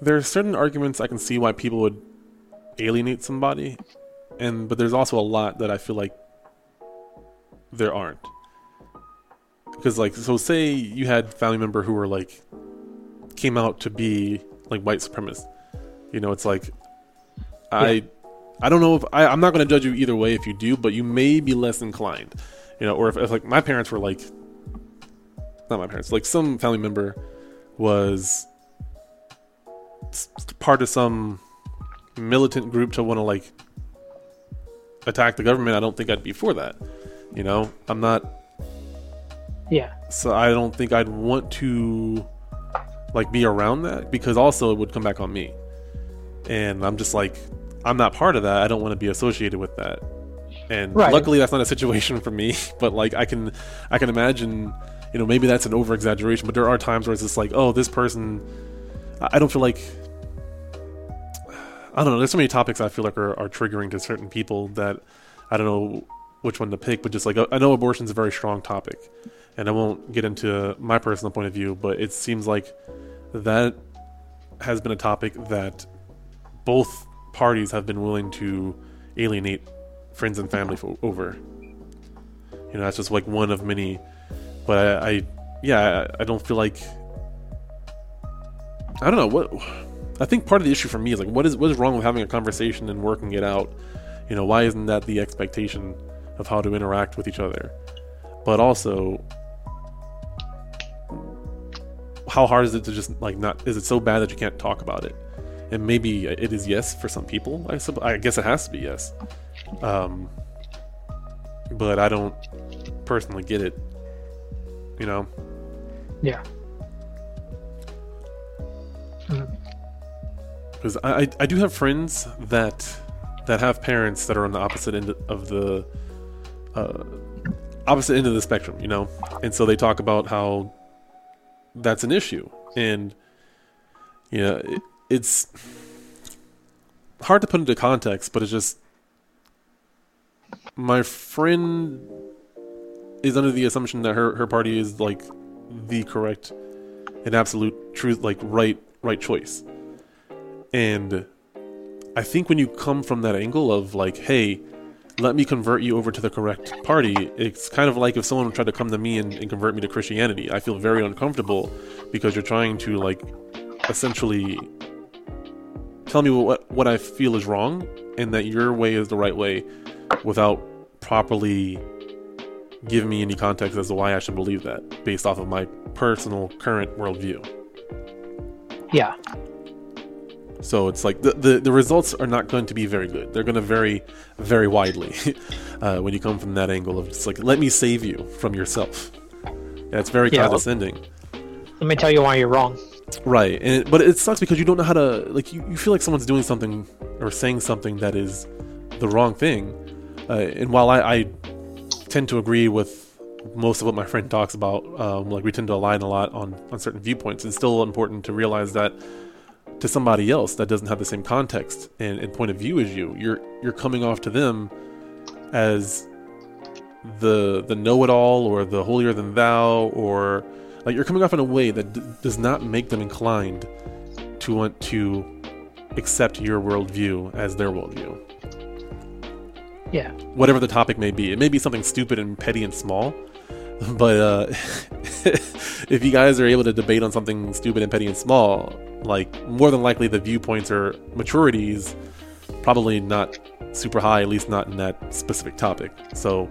There are certain arguments I can see why people would alienate somebody, and but there's also a lot that I feel like there aren't. Because, like, so say you had family member who were, like, came out to be, like, white supremacist. You know, it's like, yeah. I I don't know if... I, I'm not going to judge you either way if you do, but you may be less inclined. You know, or if, if like my parents were like, not my parents, like some family member was part of some militant group to want to like attack the government, I don't think I'd be for that. You know, I'm not. Yeah. So I don't think I'd want to, like, be around that, because also it would come back on me, and I'm just like, I'm not part of that. I don't want to be associated with that. And right. Luckily, that's not a situation for me. But like, I can, I can imagine. You know, maybe that's an over exaggeration, but there are times where it's just like, oh, this person. I don't feel like. I don't know. There's so many topics I feel like are, are triggering to certain people that I don't know which one to pick. But just like, I know abortion's a very strong topic, and I won't get into my personal point of view, but it seems like that has been a topic that both parties have been willing to alienate friends and family for, over. You know, that's just like one of many. But I, I yeah, I, I don't feel like, I don't know what. I think part of the issue for me is like, what is what is wrong with having a conversation and working it out? You know, why isn't that the expectation of how to interact with each other? But also, how hard is it to just like not? Is it so bad that you can't talk about it? And maybe it is yes for some people. I, sub- I guess it has to be yes. Um, but I don't personally get it. You know. Yeah. Because mm-hmm. I I do have friends that that have parents that are on the opposite end of the uh, opposite end of the spectrum, you know, and so they talk about how that's an issue, and you know, it, it's hard to put into context, but it's just my friend is under the assumption that her, her party is like the correct and absolute truth, like right right choice. And I think when you come from that angle of like, hey, let me convert you over to the correct party, it's kind of like if someone tried to come to me and, and convert me to Christianity. I feel very uncomfortable because you're trying to like essentially tell me what what I feel is wrong and that your way is the right way without properly give me any context as to why I should believe that based off of my personal current worldview. Yeah. So it's like the the, the results are not going to be very good. They're going to vary very widely uh, when you come from that angle of just like, let me save you from yourself. That's very yeah, condescending. Let me tell you why you're wrong. Right. And it, but it sucks because you don't know how to, like, you, you feel like someone's doing something or saying something that is the wrong thing. Uh, and while I, I tend to agree with most of what my friend talks about, um, like we tend to align a lot on, on certain viewpoints, it's still important to realize that to somebody else that doesn't have the same context and, and point of view as you, you're you're coming off to them as the the know-it-all or the holier than thou, or like you're coming off in a way that d- does not make them inclined to want to accept your worldview as their worldview. Yeah. Whatever the topic may be. It may be something stupid and petty and small, but uh, if you guys are able to debate on something stupid and petty and small, like more than likely the viewpoints or maturities probably not super high, at least not in that specific topic. So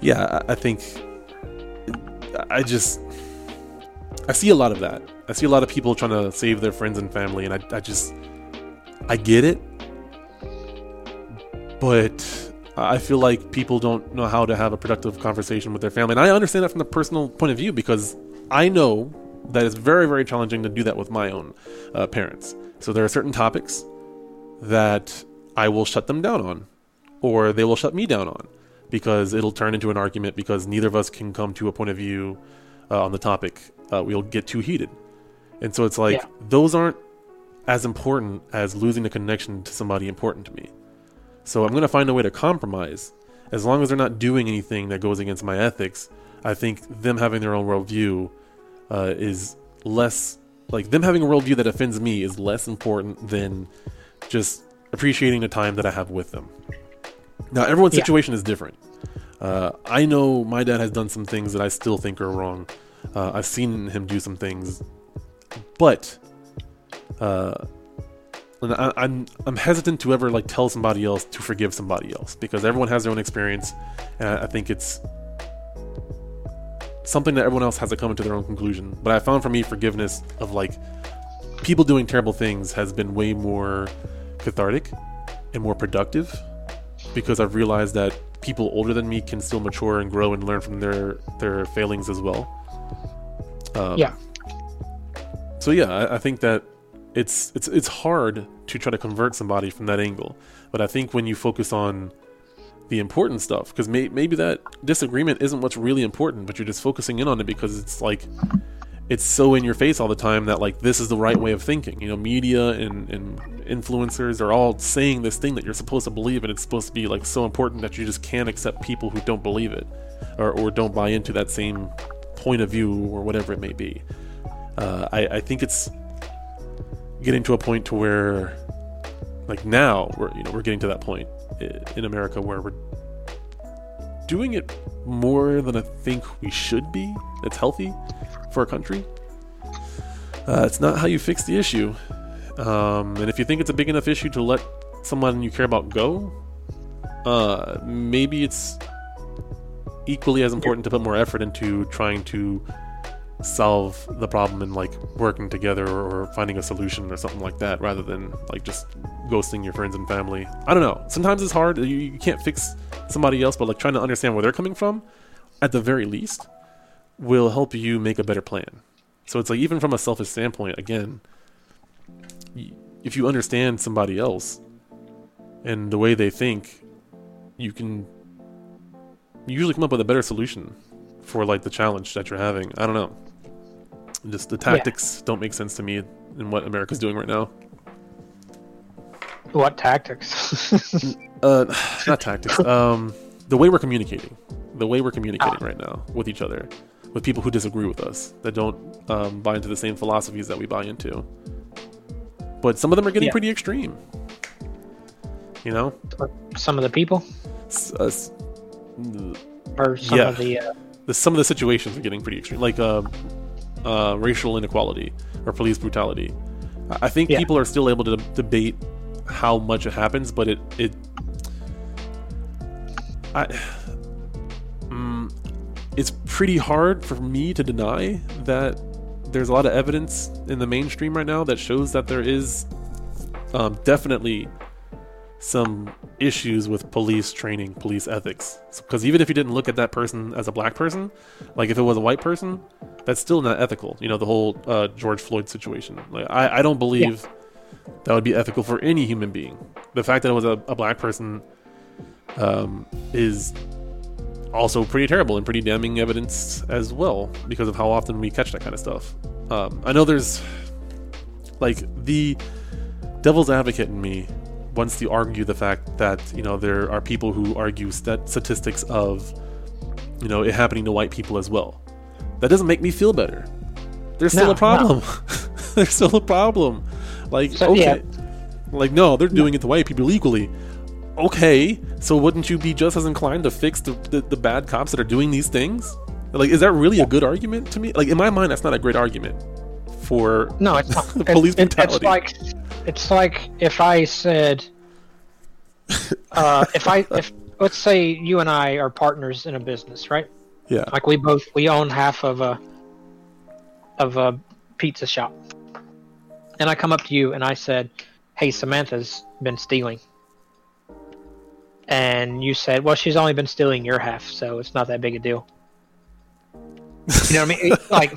yeah, I, I think I just I see a lot of that. I see a lot of people trying to save their friends and family, and I, I just I get it, but I feel like people don't know how to have a productive conversation with their family. And I understand that from the personal point of view, because I know that it's very, very challenging to do that with my own uh, parents. So there are certain topics that I will shut them down on, or they will shut me down on, because it'll turn into an argument because neither of us can come to a point of view uh, on the topic. Uh, we'll get too heated. And so it's like, yeah. Those aren't as important as losing a connection to somebody important to me. So I'm going to find a way to compromise. As long as they're not doing anything that goes against my ethics, I think them having their own worldview uh, is less... Like, them having a worldview that offends me is less important than just appreciating the time that I have with them. Now, everyone's yeah. situation is different. Uh, I know my dad has done some things that I still think are wrong. Uh, I've seen him do some things. But... Uh, And I, I'm I'm hesitant to ever like tell somebody else to forgive somebody else, because everyone has their own experience, and I, I think it's something that everyone else has to come to their own conclusion. But I found for me, forgiveness of like people doing terrible things has been way more cathartic and more productive, because I've realized that people older than me can still mature and grow and learn from their their failings as well. Um, yeah. So yeah, I, I think that it's it's it's hard to try to convert somebody from that angle, but I think when you focus on the important stuff, because may, maybe that disagreement isn't what's really important, but you're just focusing in on it because it's like it's so in your face all the time that like this is the right way of thinking. You know, media and, and influencers are all saying this thing that you're supposed to believe, and it's supposed to be like so important that you just can't accept people who don't believe it or, or don't buy into that same point of view or whatever it may be. Uh, I, I think it's getting to a point to where like now we're, you know, we're getting to that point in America where we're doing it more than I think we should be. That's healthy for a country. Uh, it's not how you fix the issue. Um, and if you think it's a big enough issue to let someone you care about go, uh, maybe it's equally as important to put more effort into trying to solve the problem and like working together or finding a solution or something like that, rather than like just ghosting your friends and family. I don't know. Sometimes it's hard. You, you can't fix somebody else, but like trying to understand where they're coming from at the very least will help you make a better plan. So it's like, even from a selfish standpoint, again, if you understand somebody else and the way they think, you can usually come up with a better solution for like the challenge that you're having. I don't know. Just the tactics yeah. don't make sense to me in what America's doing right now. What tactics? uh, not tactics. Um, the way we're communicating. The way we're communicating ah. right now with each other, with people who disagree with us, that don't um, buy into the same philosophies that we buy into. But some of them are getting yeah. pretty extreme. You know? Some of the people? S- uh, s- or some yeah. of the... Uh... The, some of the situations are getting pretty extreme, like uh, uh, racial inequality or police brutality. I think yeah. people are still able to debate how much it happens, but it it I um, it's pretty hard for me to deny that there's a lot of evidence in the mainstream right now that shows that there is um, definitely some issues with police training, police ethics. Because even if you didn't look at that person as a black person, like if it was a white person, that's still not ethical. You know, the whole uh, George Floyd situation. Like I, I don't believe yeah. that would be ethical for any human being. The fact that it was a, a black person um, is also pretty terrible and pretty damning evidence as well, because of how often we catch that kind of stuff. Um, I know there's like the devil's advocate in me wants to argue the fact that, you know, there are people who argue st- statistics of, you know, it happening to white people as well. That doesn't make me feel better. There's still no, a problem. No. There's still a problem. Like, so, okay. Yeah. Like, no, they're doing no. it to white people equally. Okay, so wouldn't you be just as inclined to fix the, the, the bad cops that are doing these things? Like, is that really a good argument to me? Like, in my mind, that's not a great argument for no, it's not. police it, brutality. It's like... It's like if I said, uh, if I, if let's say you and I are partners in a business, right? Yeah. Like we both, we own half of a, of a pizza shop. And I come up to you and I said, hey, Samantha's been stealing. And you said, well, she's only been stealing your half, so it's not that big a deal. You know what I mean? It's like,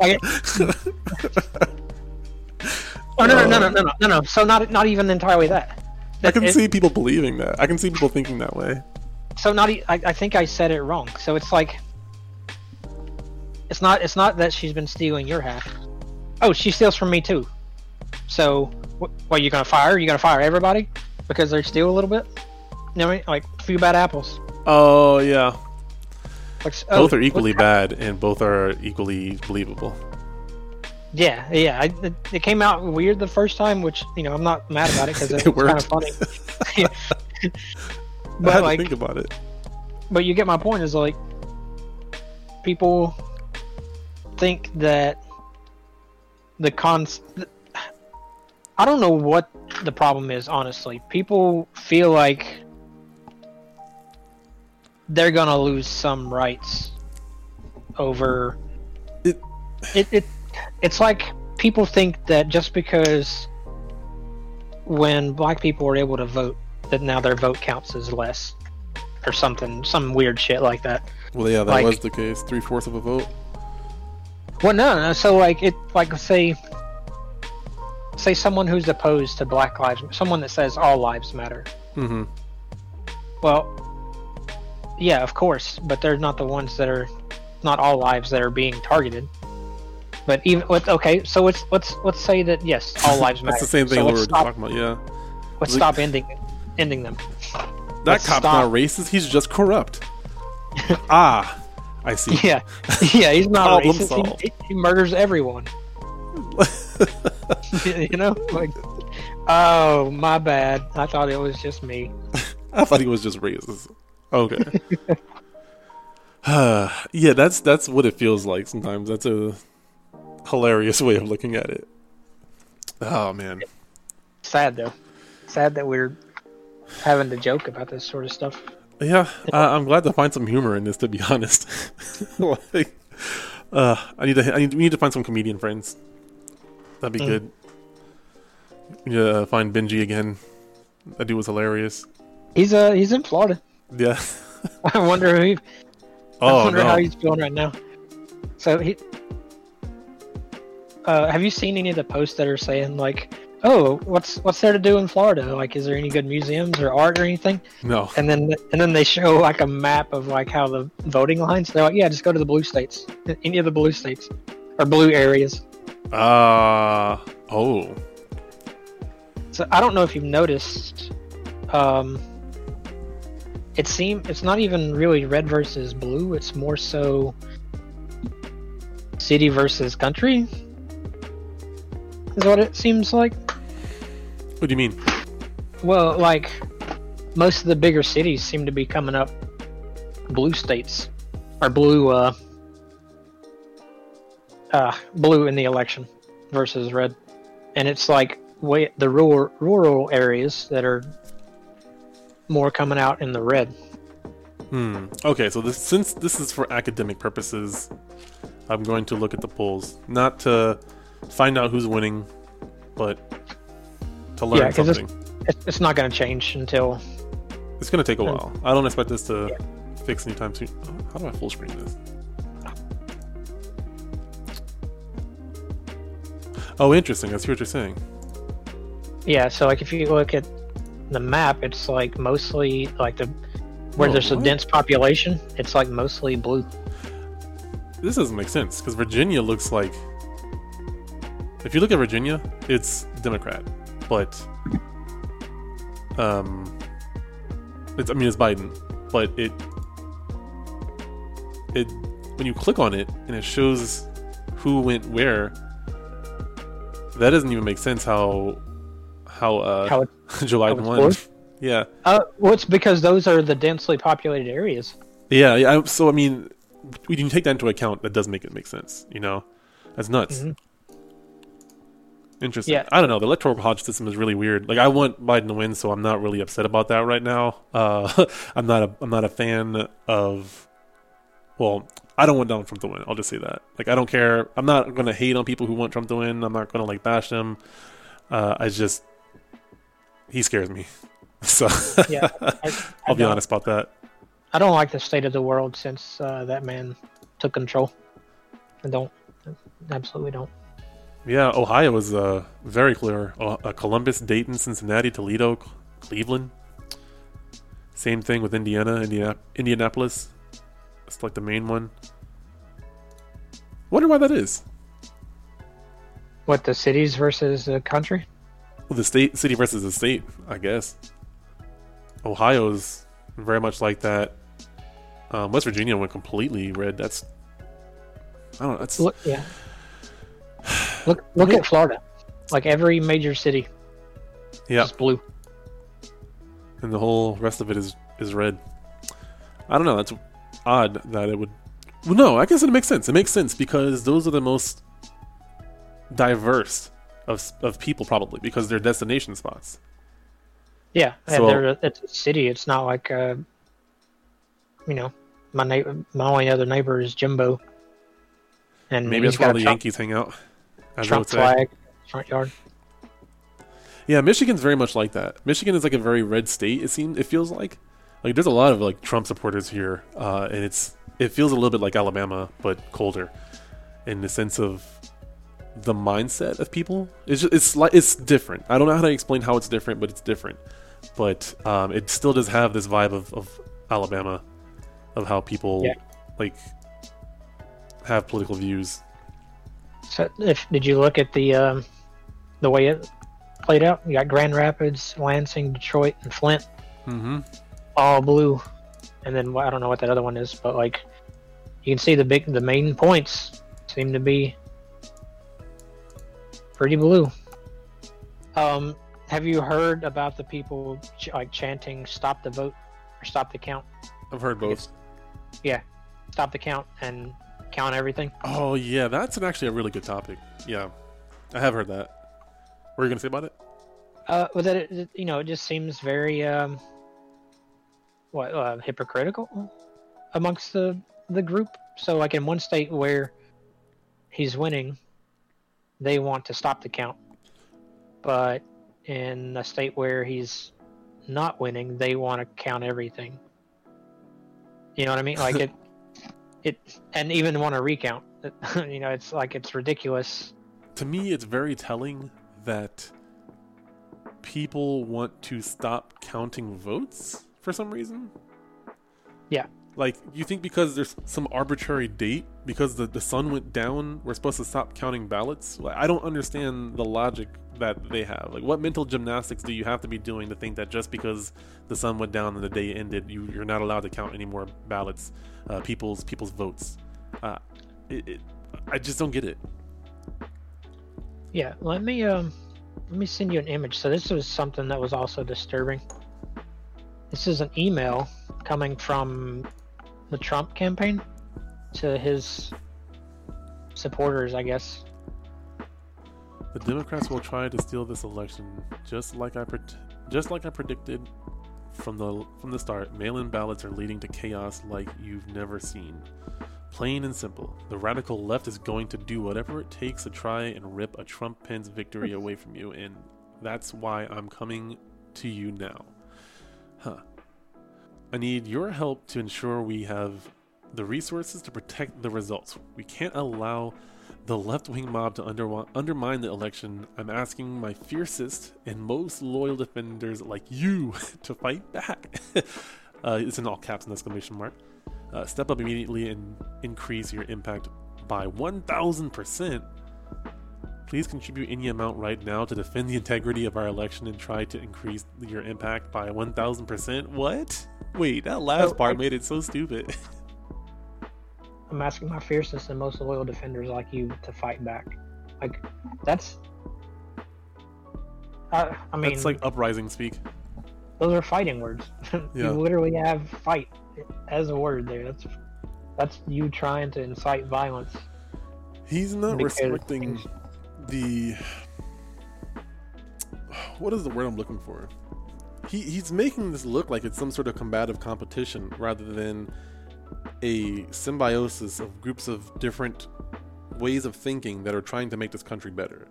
like Oh no, no no no no no no! So not not even entirely that. that I can it, see people believing that. I can see people thinking that way. So not I, I think I said it wrong. So it's like it's not it's not that she's been stealing your half. Oh, she steals from me too. So what? what you gonna fire? You gonna fire everybody because they steal a little bit? You know what I mean? Like a few bad apples. Oh yeah. Like, oh, both are equally bad, and both are equally believable. Yeah, yeah. I, it, it came out weird the first time, which, you know, I'm not mad about it because it, it was kind of funny. But I had like, to think about it. But you get my point. Is like people think that the cons. I don't know what the problem is. Honestly, people feel like they're gonna lose some rights over it. It. it It's like people think that just because when black people are able to vote that now their vote counts as less, or something, some weird shit like that. Well, yeah, that like, was the case. Three fourths of a vote. Well, no, no. So, like, it, like, say, say someone who's opposed to Black Lives, someone that says all lives matter. Mm-hmm. Well, yeah, of course, but they're not the ones that are, not all lives that are being targeted. But even with, okay, so let's let's let's say that yes, all lives matter. That's the same thing so we were stop, talking about. Yeah. Let's like, stop ending ending them. That let's cop's stop. Not racist. He's just corrupt. Ah, I see. Yeah, yeah. He's not racist. He, he murders everyone. You know, like, oh, my bad. I thought it was just me. I thought he was just racist. Okay. Yeah, that's that's what it feels like sometimes. That's a hilarious way of looking at it. Oh man, sad though. Sad that we're having to joke about this sort of stuff. Yeah, uh, I'm glad to find some humor in this. To be honest, like, uh, I need to. I need, we need to find some comedian friends. That'd be mm. good. We need to find Benji again. That dude was hilarious. He's uh he's in Florida. Yeah. I wonder who. He, oh, I wonder no. how he's feeling right now. So he. Uh, have you seen any of the posts that are saying like, "Oh, what's what's there to do in Florida? Like, is there any good museums or art or anything?" No. And then and then they show like a map of like how the voting lines. They're like, "Yeah, just go to the blue states, any of the blue states or blue areas." Ah. Uh, oh. So I don't know if you've noticed. Um, it seem it's not even really red versus blue. It's more so city versus country. Is what it seems like. What do you mean? Well, like, most of the bigger cities seem to be coming up blue states. Or blue, uh... Uh, blue in the election versus red. And it's like way, the rural, rural areas that are more coming out in the red. Hmm. Okay, so this, since this is for academic purposes, I'm going to look at the polls. Not to find out who's winning, but to learn yeah, something. It's, it's not going to change until... It's going to take a while. I don't expect this to yeah. fix anytime soon. Oh, how do I full screen this? Oh, interesting. I see what you're saying. Yeah, so like if you look at the map, it's like mostly like the where oh, there's what? a dense population, it's like mostly blue. This doesn't make sense, because Virginia looks like... If you look at Virginia, it's Democrat, but um, it's I mean it's Biden, but it it when you click on it and it shows who went where, that doesn't even make sense. How how uh how it, July one, yeah. Uh, well, it's because those are the densely populated areas. Yeah, yeah. I, so I mean, when you take that into account, that does make it make sense. You know, that's nuts. Mm-hmm. Interesting. Yeah. I don't know. The electoral college system is really weird. Like, I want Biden to win, so I'm not really upset about that right now. Uh, I'm not a I'm not a fan of. Well, I don't want Donald Trump to win. I'll just say that. Like, I don't care. I'm not going to hate on people who want Trump to win. I'm not going to like bash him. Uh, I just he scares me. So yeah, I, I I'll be honest about that. I don't like the state of the world since uh, that man took control. I don't. Absolutely don't. Yeah, Ohio was uh, very clear. Uh, Columbus, Dayton, Cincinnati, Toledo, Cleveland. Same thing with Indiana, Indiana, Indianapolis. That's like the main one. Wonder why that is. What, the cities versus the country? Well, the state, city versus the state, I guess. Ohio's very much like that. Um, West Virginia went completely red. That's I don't know. That's Look, yeah. Look! Look blue. At Florida, like every major city. Yeah, it's blue, and the whole rest of it is, is red. I don't know. That's odd that it would. Well, no, I guess it makes sense. It makes sense because those are the most diverse of of people, probably because they're destination spots. Yeah, so, and it's a city. It's not like, uh, you know, my na- my only other neighbor is Jimbo, and maybe that's where all the Yankees hang out. Trump flag, front yard. Yeah, Michigan's very much like that. Michigan is like a very red state. It seems it feels like like there's a lot of like Trump supporters here, uh, and it's it feels a little bit like Alabama but colder in the sense of the mindset of people. It's just, it's like it's different. I don't know how to explain how it's different, but it's different. But um, it still does have this vibe of, of Alabama, of how people yeah. like have political views. So, if did you look at the um, the way it played out? You got Grand Rapids, Lansing, Detroit, and Flint, mm-hmm. all blue, and then I don't know what that other one is, but like you can see the big the main points seem to be pretty blue. Um, have you heard about the people ch- like chanting "Stop the vote" or "Stop the count"? I've heard both. Yeah, stop the count and count everything. Oh yeah, that's an actually a really good topic. Yeah, I have heard that. What are you gonna say about it? Uh, well, that it, you know, it just seems very um, what uh, hypocritical amongst the the group. So, like in one state where he's winning, they want to stop the count, but in a state where he's not winning, they want to count everything. You know what I mean? Like it, it, and even want to recount. You know, it's like it's ridiculous. To me, it's very telling that people want to stop counting votes for some reason. Yeah. Like, you think because there's some arbitrary date, because the, the sun went down, we're supposed to stop counting ballots? Like, I don't understand the logic that they have. Like, what mental gymnastics do you have to be doing to think that just because the sun went down and the day ended, you, you're not allowed to count any more ballots, uh, people's people's votes? Uh, it, it, I just don't get it. Yeah, let me um, let me send you an image. So this was something that was also disturbing. This is an email coming from the Trump campaign to his supporters, I guess. The Democrats will try to steal this election, just like I pre- just like I predicted from the from the start. Mail-in ballots are leading to chaos like you've never seen. Plain and simple, the radical left is going to do whatever it takes to try and rip a Trump Pence victory away from you, and that's why I'm coming to you now. Huh. I need your help to ensure we have the resources to protect the results. We can't allow the left-wing mob to under- undermine the election. I'm asking my fiercest and most loyal defenders like you to fight back. uh, it's in all caps and exclamation mark. Uh, step up immediately and increase your impact by one thousand percent. Please contribute any amount right now to defend the integrity of our election and try to increase your impact by one thousand percent. What? Wait, that last oh, part I, made it so stupid. I'm asking my fiercest and most loyal defenders like you to fight back. Like, that's... I, I mean... That's like uprising speak. Those are fighting words. Yeah. You literally have fight as a word there. That's, that's you trying to incite violence. He's not respecting... The what is the word I'm looking for? He he's making this look like it's some sort of combative competition rather than a symbiosis of groups of different ways of thinking that are trying to make this country better.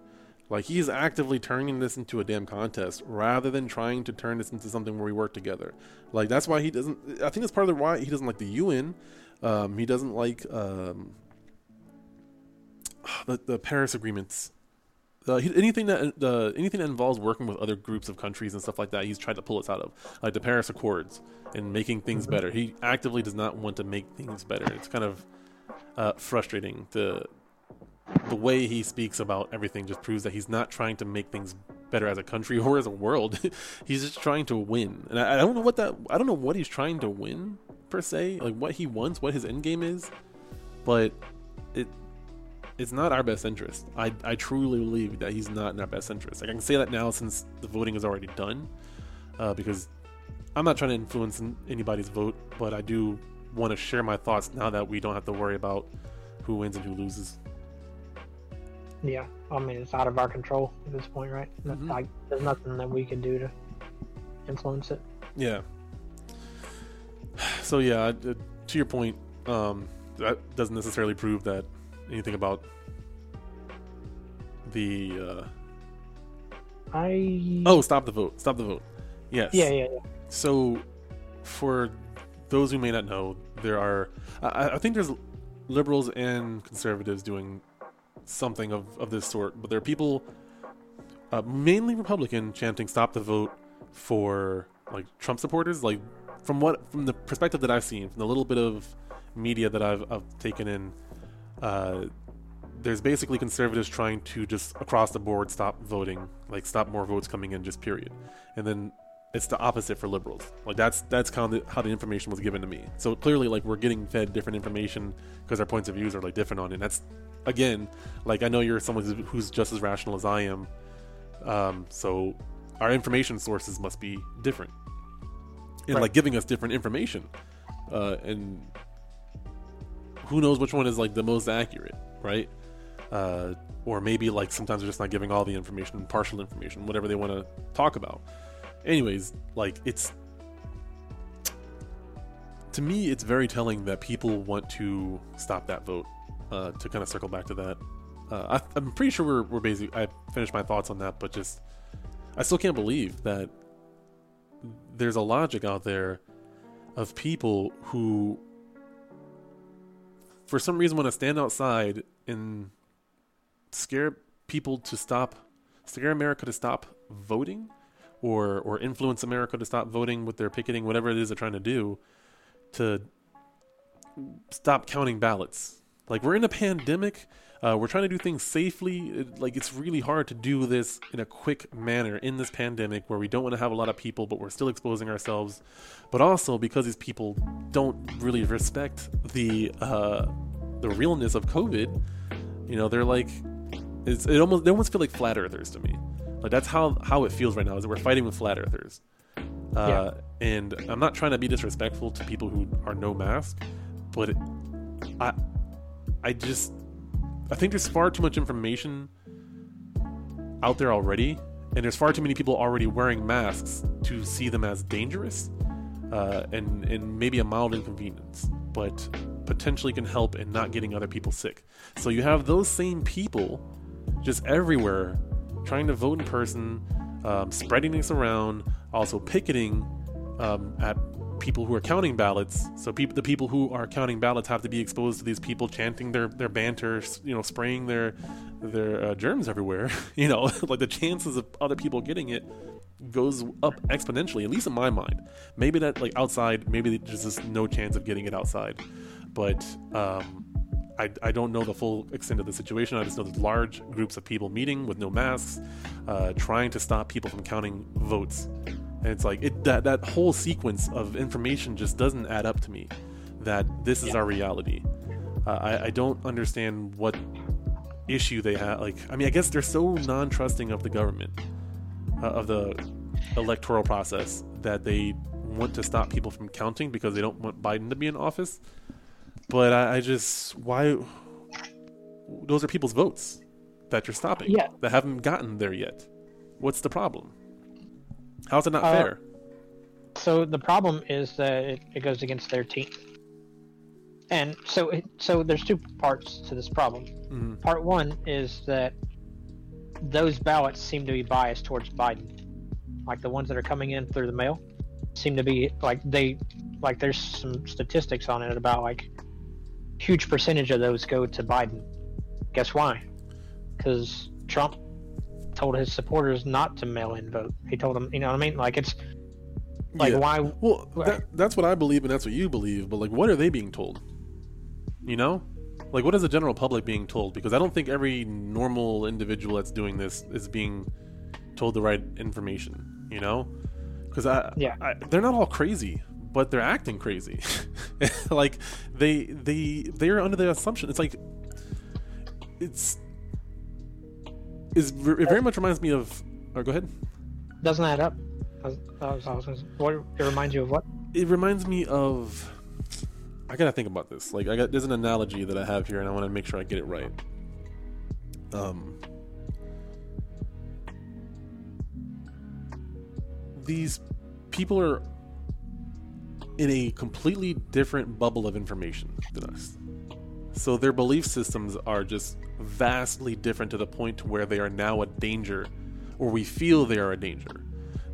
Like, he is actively turning this into a damn contest rather than trying to turn this into something where we work together. Like, that's why he doesn't. I think that's part of the why he doesn't like the U N. Um, he doesn't like um, the the Paris agreements. Uh, anything that uh, anything that involves working with other groups of countries and stuff like that, he's tried to pull us out of, like the Paris Accords and making things better. He actively does not want to make things better. It's kind of uh, frustrating. The the way he speaks about everything just proves that he's not trying to make things better as a country or as a world. He's just trying to win, and I, I don't know what that I don't know what he's trying to win per se, like what he wants, what his end game is, but it. It's not our best interest. I, I truly believe that he's not in our best interest. Like, I can say that now since the voting is already done, uh, because I'm not trying to influence anybody's vote, but I do want to share my thoughts now that we don't have to worry about who wins and who loses. Yeah, I mean, it's out of our control at this point, right? Mm-hmm. Like, there's nothing that we can do to influence it. Yeah. So yeah, to your point, um, that doesn't necessarily prove that anything about the uh, I oh stop the vote stop the vote yes yeah yeah, yeah. So for those who may not know, there are I, I think there's liberals and conservatives doing something of, of this sort, but there are people uh, mainly Republican chanting stop the vote for like Trump supporters. Like from what from the perspective that I've seen, from the little bit of media that I've, I've taken in, uh, there's basically conservatives trying to just across the board stop voting, like stop more votes coming in, just period. And then it's the opposite for liberals. Like that's that's kind of how the information was given to me. So clearly, like we're getting fed different information because our points of views are like different on it. And that's again, like I know you're someone who's, who's just as rational as I am. Um, so our information sources must be different, and right. like giving us different information. Uh, and who knows which one is like the most accurate, right? Uh, or maybe like sometimes they're just not giving all the information, partial information, whatever they want to talk about. Anyways, like it's to me, it's very telling that people want to stop that vote. Uh, to kind of circle back to that, uh, I, I'm pretty sure we're we're basic. I finished my thoughts on that, but just I still can't believe that there's a logic out there of people who, for some reason, want to stand outside and scare people to stop, scare America to stop voting, or or influence America to stop voting with their picketing, whatever it is they're trying to do, to stop counting ballots. Like we're in a pandemic, uh, we're trying to do things safely. It, like it's really hard to do this in a quick manner in this pandemic where we don't want to have a lot of people, but we're still exposing ourselves. But also because these people don't really respect the uh, the realness of COVID, you know, they're like, it's it almost they almost feel like flat earthers to me. Like that's how, how it feels right now is that we're fighting with flat earthers. Uh, yeah. And I'm not trying to be disrespectful to people who are no mask, but it, I. I just, I think there's far too much information out there already, and there's far too many people already wearing masks to see them as dangerous, uh, and and maybe a mild inconvenience, but potentially can help in not getting other people sick. So you have those same people just everywhere trying to vote in person, um, spreading this around, also picketing um, at people who are counting ballots. So people the people who are counting ballots have to be exposed to these people chanting their their banter, you know, spraying their their uh, germs everywhere. You know, like the chances of other people getting it goes up exponentially, at least in my mind. Maybe that like outside, maybe there's just no chance of getting it outside, but um I, I don't know the full extent of the situation. I just know there's large groups of people meeting with no masks, uh trying to stop people from counting votes. And it's like it, that that whole sequence of information just doesn't add up to me. That this is yeah. our reality. Uh, I, I don't understand what issue they have. Like, I mean, I guess they're so non-trusting of the government, uh, of the electoral process, that they want to stop people from counting because they don't want Biden to be in office. But I, I just why? Those are people's votes that you're stopping. Yeah. That haven't gotten there yet. What's the problem? How's it not uh, fair? So the problem is that it, it goes against their team. And so it, so there's two parts to this problem. Mm-hmm. Part one is that those ballots seem to be biased towards Biden. Like the ones that are coming in through the mail seem to be like they like there's some statistics on it about like huge percentage of those go to Biden. Guess why? Because Trump told his supporters not to mail in vote. He told them, you know what I mean? Like it's like yeah. why? Well, that, that's what I believe, and that's what you believe. But like, what are they being told? You know, like what is the general public being told? Because I don't think every normal individual that's doing this is being told the right information. You know, because I, yeah, I, they're not all crazy, but they're acting crazy. Like they they they are under the assumption. It's like it's. Is, it very much reminds me of... Or go ahead. Doesn't add up. I was, I was, I was gonna say, what, it reminds you of what? It reminds me of... I gotta think about this. Like, I got there's an analogy that I have here, and I want to make sure I get it right. Um, these people are in a completely different bubble of information than us. So their belief systems are just vastly different to the point to where they are now a danger or we feel they are a danger.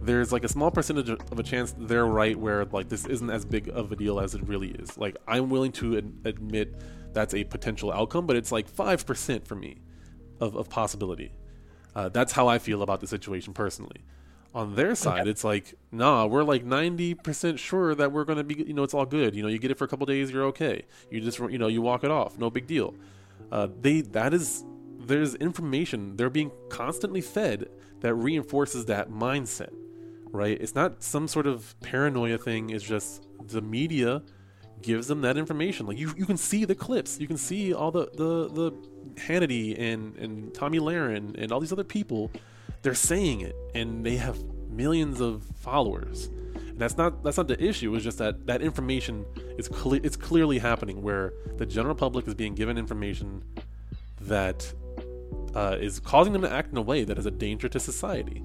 There's like a small percentage of a chance they're right, where like this isn't as big of a deal as it really is. Like I'm willing to ad- admit that's a potential outcome, but it's like five percent for me of, of possibility. Uh, that's how I feel about the situation personally. On their side, okay. It's like, nah, we're like ninety percent sure that we're going to be, you know, it's all good. You know, you get it for a couple days, you're okay. You just, you know, you walk it off. No big deal. Uh, they, that is, there's information. They're being constantly fed that reinforces that mindset, right? It's not some sort of paranoia thing. It's just the media gives them that information. Like you, you can see the clips. You can see all the, the, the Hannity and, and Tommy Lahren and all these other people. They're saying it, and they have millions of followers. And that's not that's not the issue. It's just that that information is cle- it's clearly happening, where the general public is being given information that uh, is causing them to act in a way that is a danger to society.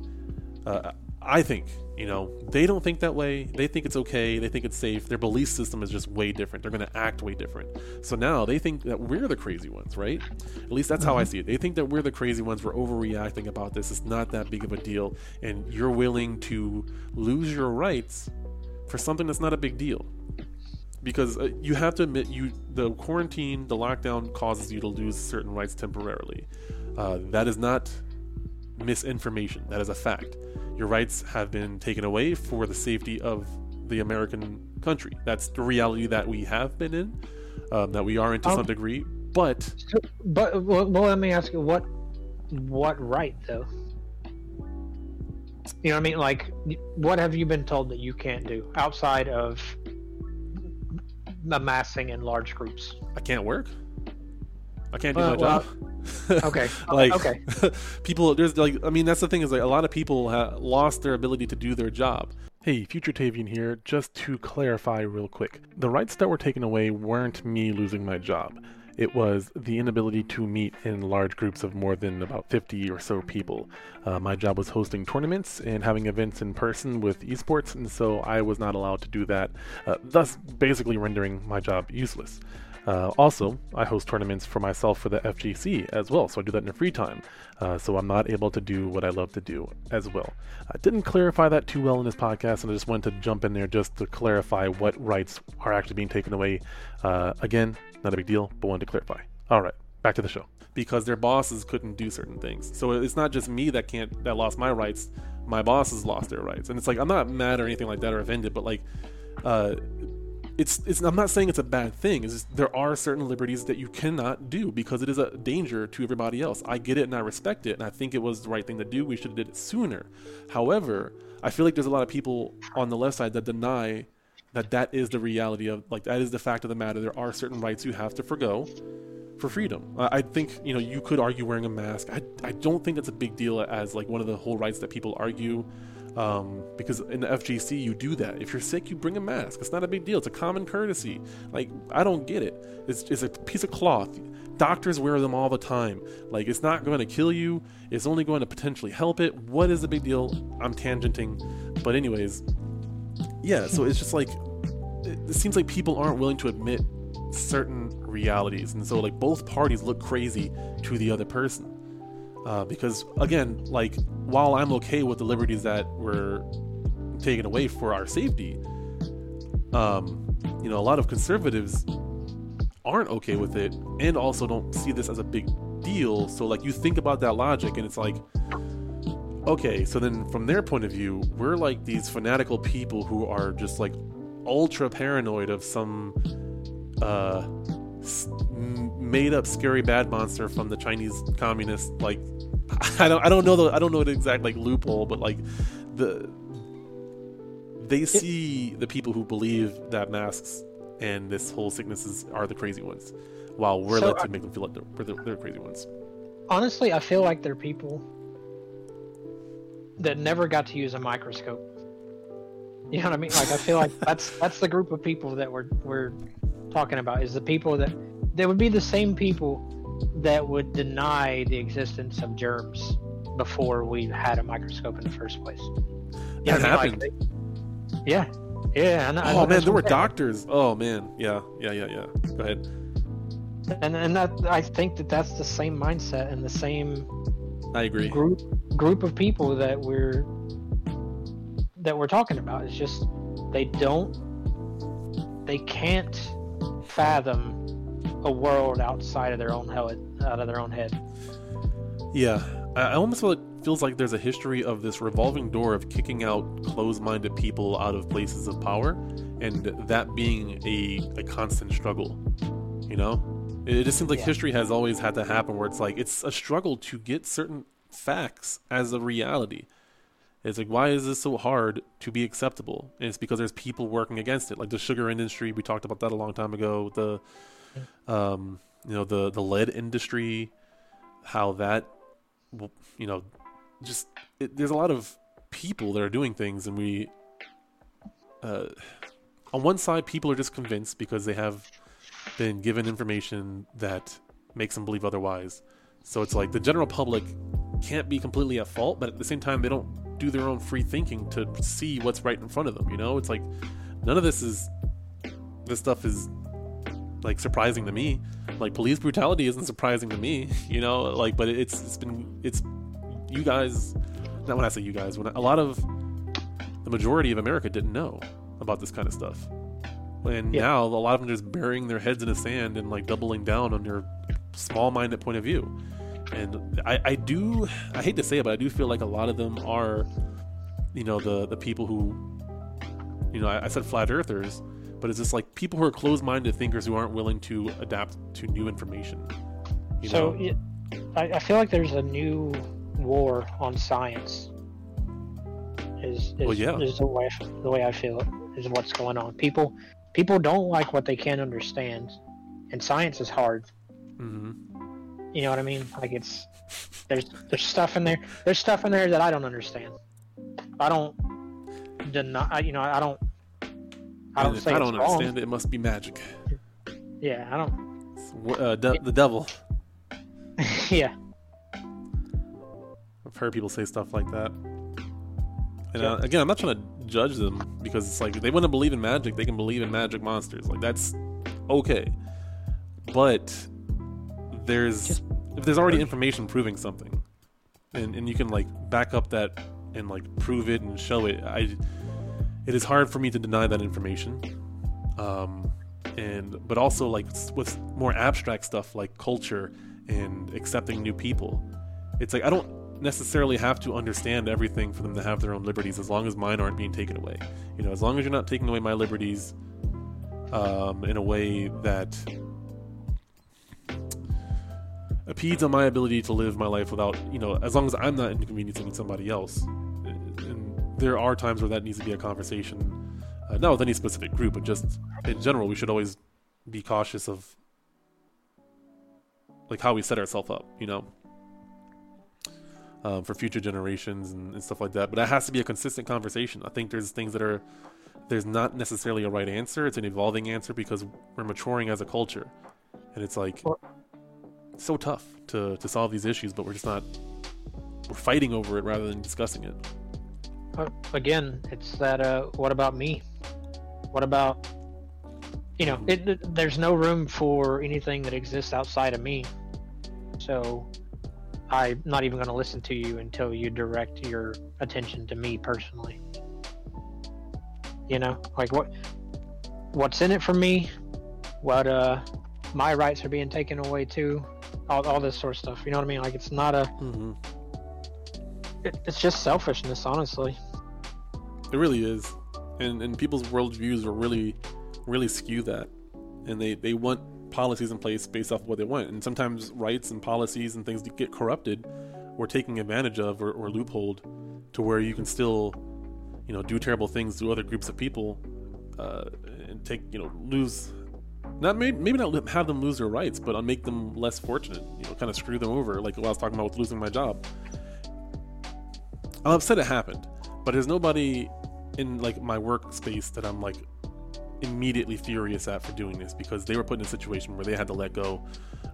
Uh, I think, you know, they don't think that way. They think it's okay. They think it's safe. Their belief system is just way different. They're going to act way different. So now they think that we're the crazy ones, right? At least that's how I see it. They think that we're the crazy ones. We're overreacting about this. It's not that big of a deal. And you're willing to lose your rights for something that's not a big deal. Because uh, you have to admit, you the quarantine, the lockdown causes you to lose certain rights temporarily. Uh, that is not misinformation. That is a fact. Your rights have been taken away for the safety of the American country. That's the reality that we have been in, um, that we are in to um, some degree. But, so, but well, let me ask you, what, what right though? You know what I mean? Like, what have you been told that you can't do outside of amassing in large groups? I can't work. I can't do uh, my job. Well, okay. like okay. People, there's like, I mean, that's the thing is like a lot of people ha- lost their ability to do their job. Hey, Future Tavian here. Just to clarify real quick, the rights that were taken away weren't me losing my job. It was the inability to meet in large groups of more than about fifty or so people. Uh, my job was hosting tournaments and having events in person with esports, and so I was not allowed to do that, uh, thus basically rendering my job useless. Uh, also, I host tournaments for myself for the F G C as well, so I do that in the free time, uh, so I'm not able to do what I love to do as well. I didn't clarify that too well in this podcast, and I just wanted to jump in there just to clarify what rights are actually being taken away. Uh, again, not a big deal, but wanted to clarify. All right, back to the show. Because their bosses couldn't do certain things, so it's not just me that can't that lost my rights. My bosses lost their rights, and it's like I'm not mad or anything like that or offended, but like. Uh, It's, it's. I'm not saying it's a bad thing. It's just, there are certain liberties that you cannot do because it is a danger to everybody else. I get it and I respect it, and I think it was the right thing to do. We should have did it sooner. However, I feel like there's a lot of people on the left side that deny that that is the reality of, like, that is the fact of the matter. There are certain rights you have to forgo for freedom. I, I think, you know, you could argue wearing a mask. I, I don't think that's a big deal as, like, one of the whole rights that people argue. Um, because in the F G C you do that. If you're sick, you bring a mask. It's not a big deal. It's a common courtesy. Like, I don't get it. It's, it's a piece of cloth. Doctors wear them all the time. Like, it's not going to kill you. It's only going to potentially help it. What is the big deal? I'm tangenting, but anyways, yeah. So it's just like it, it seems like people aren't willing to admit certain realities, and so like both parties look crazy to the other person. Uh, because again, like while I'm okay with the liberties that were taken away for our safety, um, you know, a lot of conservatives aren't okay with it and also don't see this as a big deal. So like you think about that logic and it's like, okay, so then from their point of view, we're like these fanatical people who are just like ultra paranoid of some uh, made up scary bad monster from the Chinese communist, like I don't I don't know the I don't know the exact like loophole, but like the they see the people who believe that masks and this whole sicknesses are the crazy ones, while we're so led to I, make them feel like they're, they're, they're crazy ones. Honestly, I feel like they're people that never got to use a microscope. You know what I mean? Like I feel like that's that's the group of people that we're we're talking about, is the people that they would be the same people that would deny the existence of germs before we had a microscope in the first place. Yeah, that happened. Like, yeah, yeah. And, oh and man, there were doctors. Oh man, yeah, yeah, yeah, yeah. Go ahead. And and that, I think that that's the same mindset and the same. I agree. Group group of people that we're that we're talking about. It's just they don't, they can't fathom a world outside of their own head, out of their own head. Yeah, I almost feel like, feels like there's a history of this revolving door of kicking out closed-minded people out of places of power, and that being a, a constant struggle. You know, it, it just seems like yeah. history has always had to happen where it's like it's a struggle to get certain facts as a reality. It's like, why is this so hard to be acceptable? And it's because there's people working against it, like the sugar industry. We talked about that a long time ago. The, um, you know, the the lead industry, how that, you know, just it, there's a lot of people that are doing things, and we, uh, on one side, people are just convinced because they have been given information that makes them believe otherwise. So it's like the general public can't be completely at fault, but at the same time, they don't do their own free thinking to see what's right in front of them. You know, it's like none of this is this stuff is like surprising to me. Like police brutality isn't surprising to me, you know, like, but it's it's been it's you guys not when I say you guys when I, a lot of the majority of America didn't know about this kind of stuff, and yeah. now a lot of them are just burying their heads in the sand and like doubling down on their small-minded point of view. And I, I do, I hate to say it, but I do feel like a lot of them are, you know, the, the people who, you know, I, I said flat earthers, but it's just like people who are closed-minded thinkers who aren't willing to adapt to new information. You so know? It, I, I feel like there's a new war on science is, is, well, yeah. is the way I, the way I feel it, is what's going on. People, people don't like what they can't understand, and science is hard. Mm-hmm. You know what I mean? Like it's there's there's stuff in there. There's stuff in there that I don't understand. I don't deny. You know, I don't. I don't and say I don't it's understand wrong. It. It must be magic. Yeah, I don't. Uh, de- the devil. Yeah. I've heard people say stuff like that. And yeah. uh, again, I'm not trying to judge them because it's like if they want to believe in magic, they can believe in magic monsters. Like that's okay, but. There's Just, if there's already information proving something, and, and you can like back up that and like prove it and show it, I it is hard for me to deny that information. Um, and but also like with more abstract stuff like culture and accepting new people, it's like I don't necessarily have to understand everything for them to have their own liberties as long as mine aren't being taken away. You know, as long as you're not taking away my liberties, um, in a way that impedes on my ability to live my life without, you know, as long as I'm not inconveniencing somebody else. And there are times where that needs to be a conversation, uh, not with any specific group, but just in general, we should always be cautious of like how we set ourselves up, you know, um, for future generations and, and stuff like that. But that has to be a consistent conversation. I think there's things that are, there's not necessarily a right answer. It's an evolving answer because we're maturing as a culture, and it's like, well, so tough to to solve these issues, but we're just not we're fighting over it rather than discussing it. Again, it's that uh what about me, what about, you know, it, it, there's no room for anything that exists outside of me, so I'm not even going to listen to you until you direct your attention to me personally. You know, like what what's in it for me, what uh my rights are being taken away too, all, all this sort of stuff. You know what I mean? Like it's not a, mm-hmm. it, it's just selfishness, honestly. It really is. And and people's worldviews are really, really skew that. And they, they want policies in place based off of what they want. And sometimes rights and policies and things get corrupted or taken advantage of or, or loopholed to where you can still, you know, do terrible things to other groups of people, uh, and take, you know, lose, Not maybe, maybe not have them lose their rights, but I'll make them less fortunate. You know, kind of screw them over, like what I was talking about with losing my job. I'm upset it happened, but there's nobody in like my workspace that I'm like immediately furious at for doing this, because they were put in a situation where they had to let go,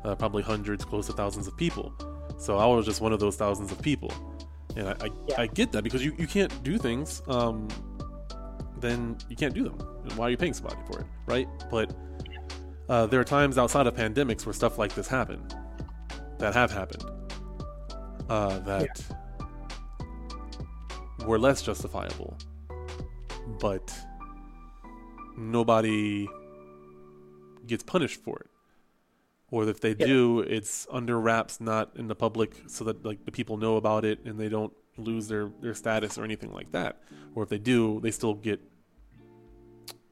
uh, probably hundreds, close to thousands of people. So I was just one of those thousands of people, and I I, yeah. I get that, because you, you can't do things, um, then you can't do them. Why are you paying somebody for it, right? But Uh, there are times outside of pandemics where stuff like this happen, that have happened, uh, that yeah. were less justifiable, but nobody gets punished for it. Or if they yeah. do, it's under wraps, not in the public, so that like the people know about it and they don't lose their, their status or anything like that. Or if they do, they still get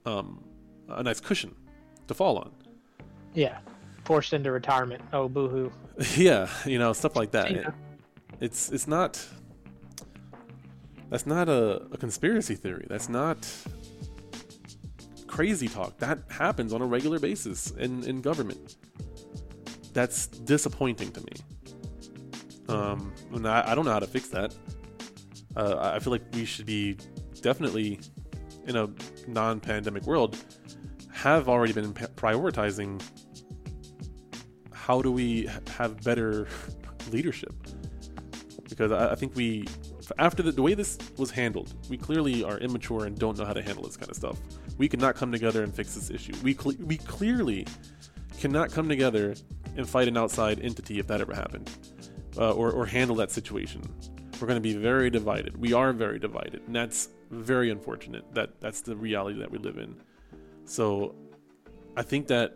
um, a nice cushion to fall on. Yeah. Forced into retirement. Oh, boo-hoo. Yeah, you know, stuff like that. Yeah. It, it's it's not... That's not a, a conspiracy theory. That's not crazy talk. That happens on a regular basis in, in government. That's disappointing to me. Um, and I, I don't know how to fix that. Uh, I feel like we should be definitely, in a non-pandemic world, have already been prioritizing how do we have better leadership. Because I, I think we, after the, the way this was handled, we clearly are immature and don't know how to handle this kind of stuff. We could not come together and fix this issue. We cl- we clearly cannot come together and fight an outside entity if that ever happened, uh, or, or handle that situation. We're going to be very divided. We are very divided, and that's very unfortunate. That that's the reality that we live in. So I think that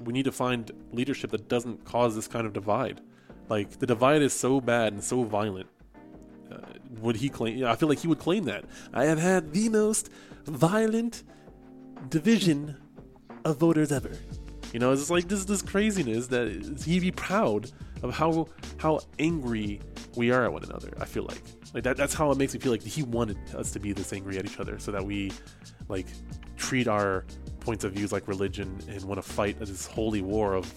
we need to find leadership that doesn't cause this kind of divide. Like, the divide is so bad and so violent. Uh, would he claim? I feel like he would claim that. I have had the most violent division of voters ever. You know, it's just like this this craziness that he'd be proud of how how angry we are at one another. I feel like like that that's how it makes me feel like he wanted us to be this angry at each other, so that we like treat our points of views like religion and want to fight this holy war of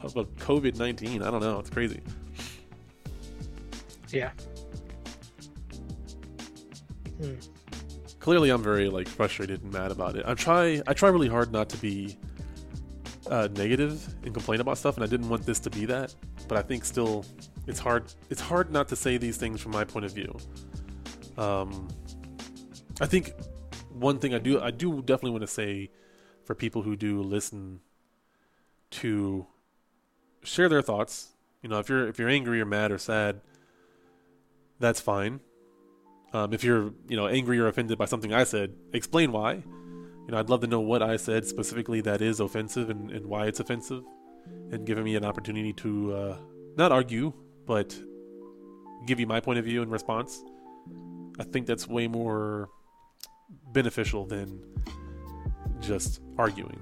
of COVID nineteen. I don't know. It's crazy. Yeah. Hmm. Clearly, I'm very like frustrated and mad about it. I try, I try really hard not to be uh, negative and complain about stuff, and I didn't want this to be that. But I think still, it's hard. It's hard not to say these things from my point of view. Um, I think one thing I do, I do definitely want to say for people who do listen to share their thoughts. You know, if you're if you're angry or mad or sad, that's fine. Um, if you're, you know, angry or offended by something I said, explain why. You know, I'd love to know what I said specifically that is offensive and, and why it's offensive, and giving me an opportunity to uh, not argue, but give you my point of view in response. I think that's way more beneficial than just arguing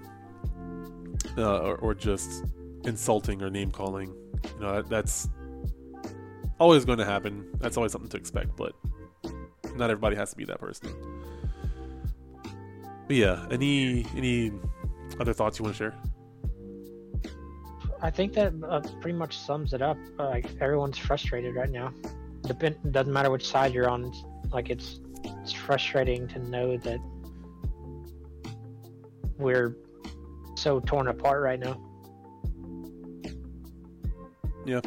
uh, or, or just insulting or name calling. You know, that, that's always going to happen. That's always something to expect, but not everybody has to be that person. But yeah, any any other thoughts you want to share? I think that uh, pretty much sums it up. Uh, like, everyone's frustrated right now. Depend doesn't matter which side you're on. Like, it's it's frustrating to know that we're so torn apart right now. Yeah.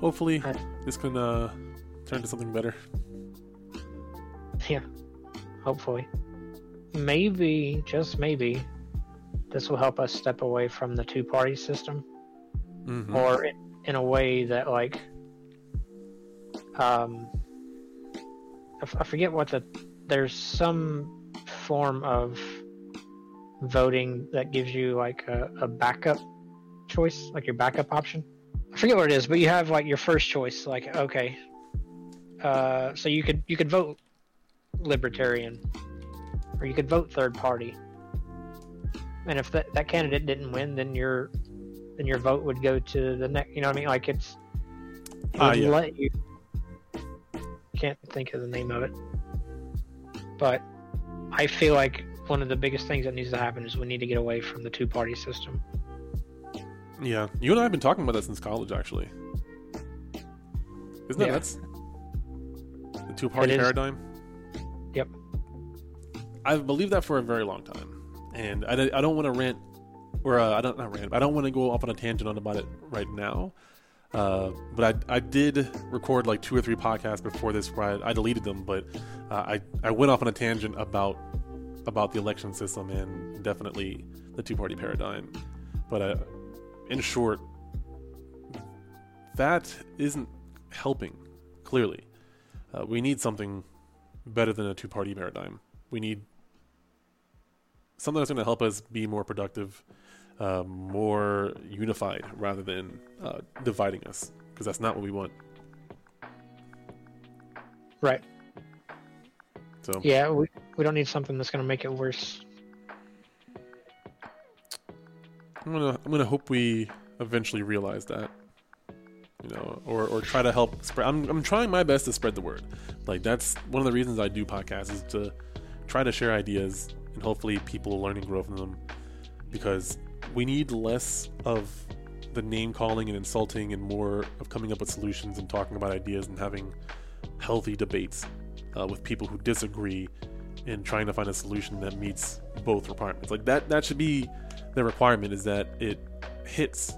Hopefully, this can uh, turn to something better. Yeah, hopefully. Maybe, just maybe, this will help us step away from the two-party system. Mm-hmm. Or in, in a way that, like, um, I, f- I forget what the... There's some form of voting that gives you, like, a, a backup choice, like your backup option. I forget what it is, but you have like your first choice, like, okay, uh, so you could you could vote libertarian, or you could vote third party, and if that, that candidate didn't win, then your then your vote would go to the next. You know what I mean? Like, it's it uh, yeah. let you can't think of the name of it, but I feel like one of the biggest things that needs to happen is we need to get away from the two party system. Yeah, you and I have been talking about that since college, actually. Isn't that yeah. nuts? The two-party paradigm? Yep. I've believed that for a very long time. And I, I don't want to rant, or uh, I don't not rant, but I don't want to go off on a tangent on about it right now. Uh, but I I did record like two or three podcasts before this where I, I deleted them, but uh, I, I went off on a tangent about about the election system and definitely the two-party paradigm. But I... In short, that isn't helping, clearly. Uh, we need something better than a two-party paradigm. We need something that's going to help us be more productive, uh, more unified, rather than uh, dividing us, because that's not what we want. Right. So yeah, we, we don't need something that's going to make it worse. I'm gonna I'm gonna hope we eventually realize that, you know, or or try to help spread. I'm I'm trying my best to spread the word. Like, that's one of the reasons I do podcasts, is to try to share ideas, and hopefully people learn and grow from them, because we need less of the name calling and insulting, and more of coming up with solutions and talking about ideas and having healthy debates uh, with people who disagree, and trying to find a solution that meets both requirements. Like, that that should be the requirement, is that it hits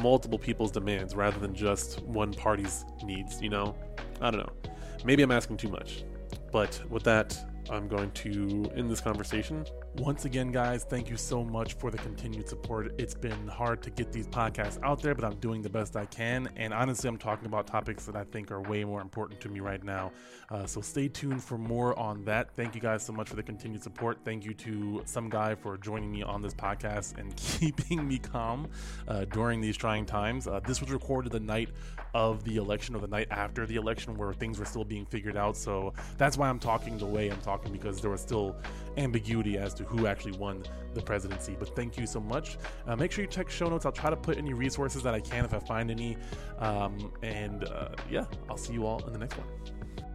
multiple people's demands rather than just one party's needs, you know? I don't know. Maybe I'm asking too much. But with that, I'm going to end this conversation. Once again, guys, thank you so much for the continued support. It's been hard to get these podcasts out there, but I'm doing the best I can. And honestly, I'm talking about topics that I think are way more important to me right now. Uh, so stay tuned for more on that. Thank you guys so much for the continued support. Thank you to some guy for joining me on this podcast and keeping me calm uh, during these trying times. Uh, this was recorded the night of the election, or the night after the election, where things were still being figured out. So that's why I'm talking the way I'm talking, because there was still ambiguity as to who actually won the presidency. But thank you so much. Uh, make sure you check show notes. I'll try to put any resources that I can if I find any. Um, and uh, yeah, I'll see you all in the next one.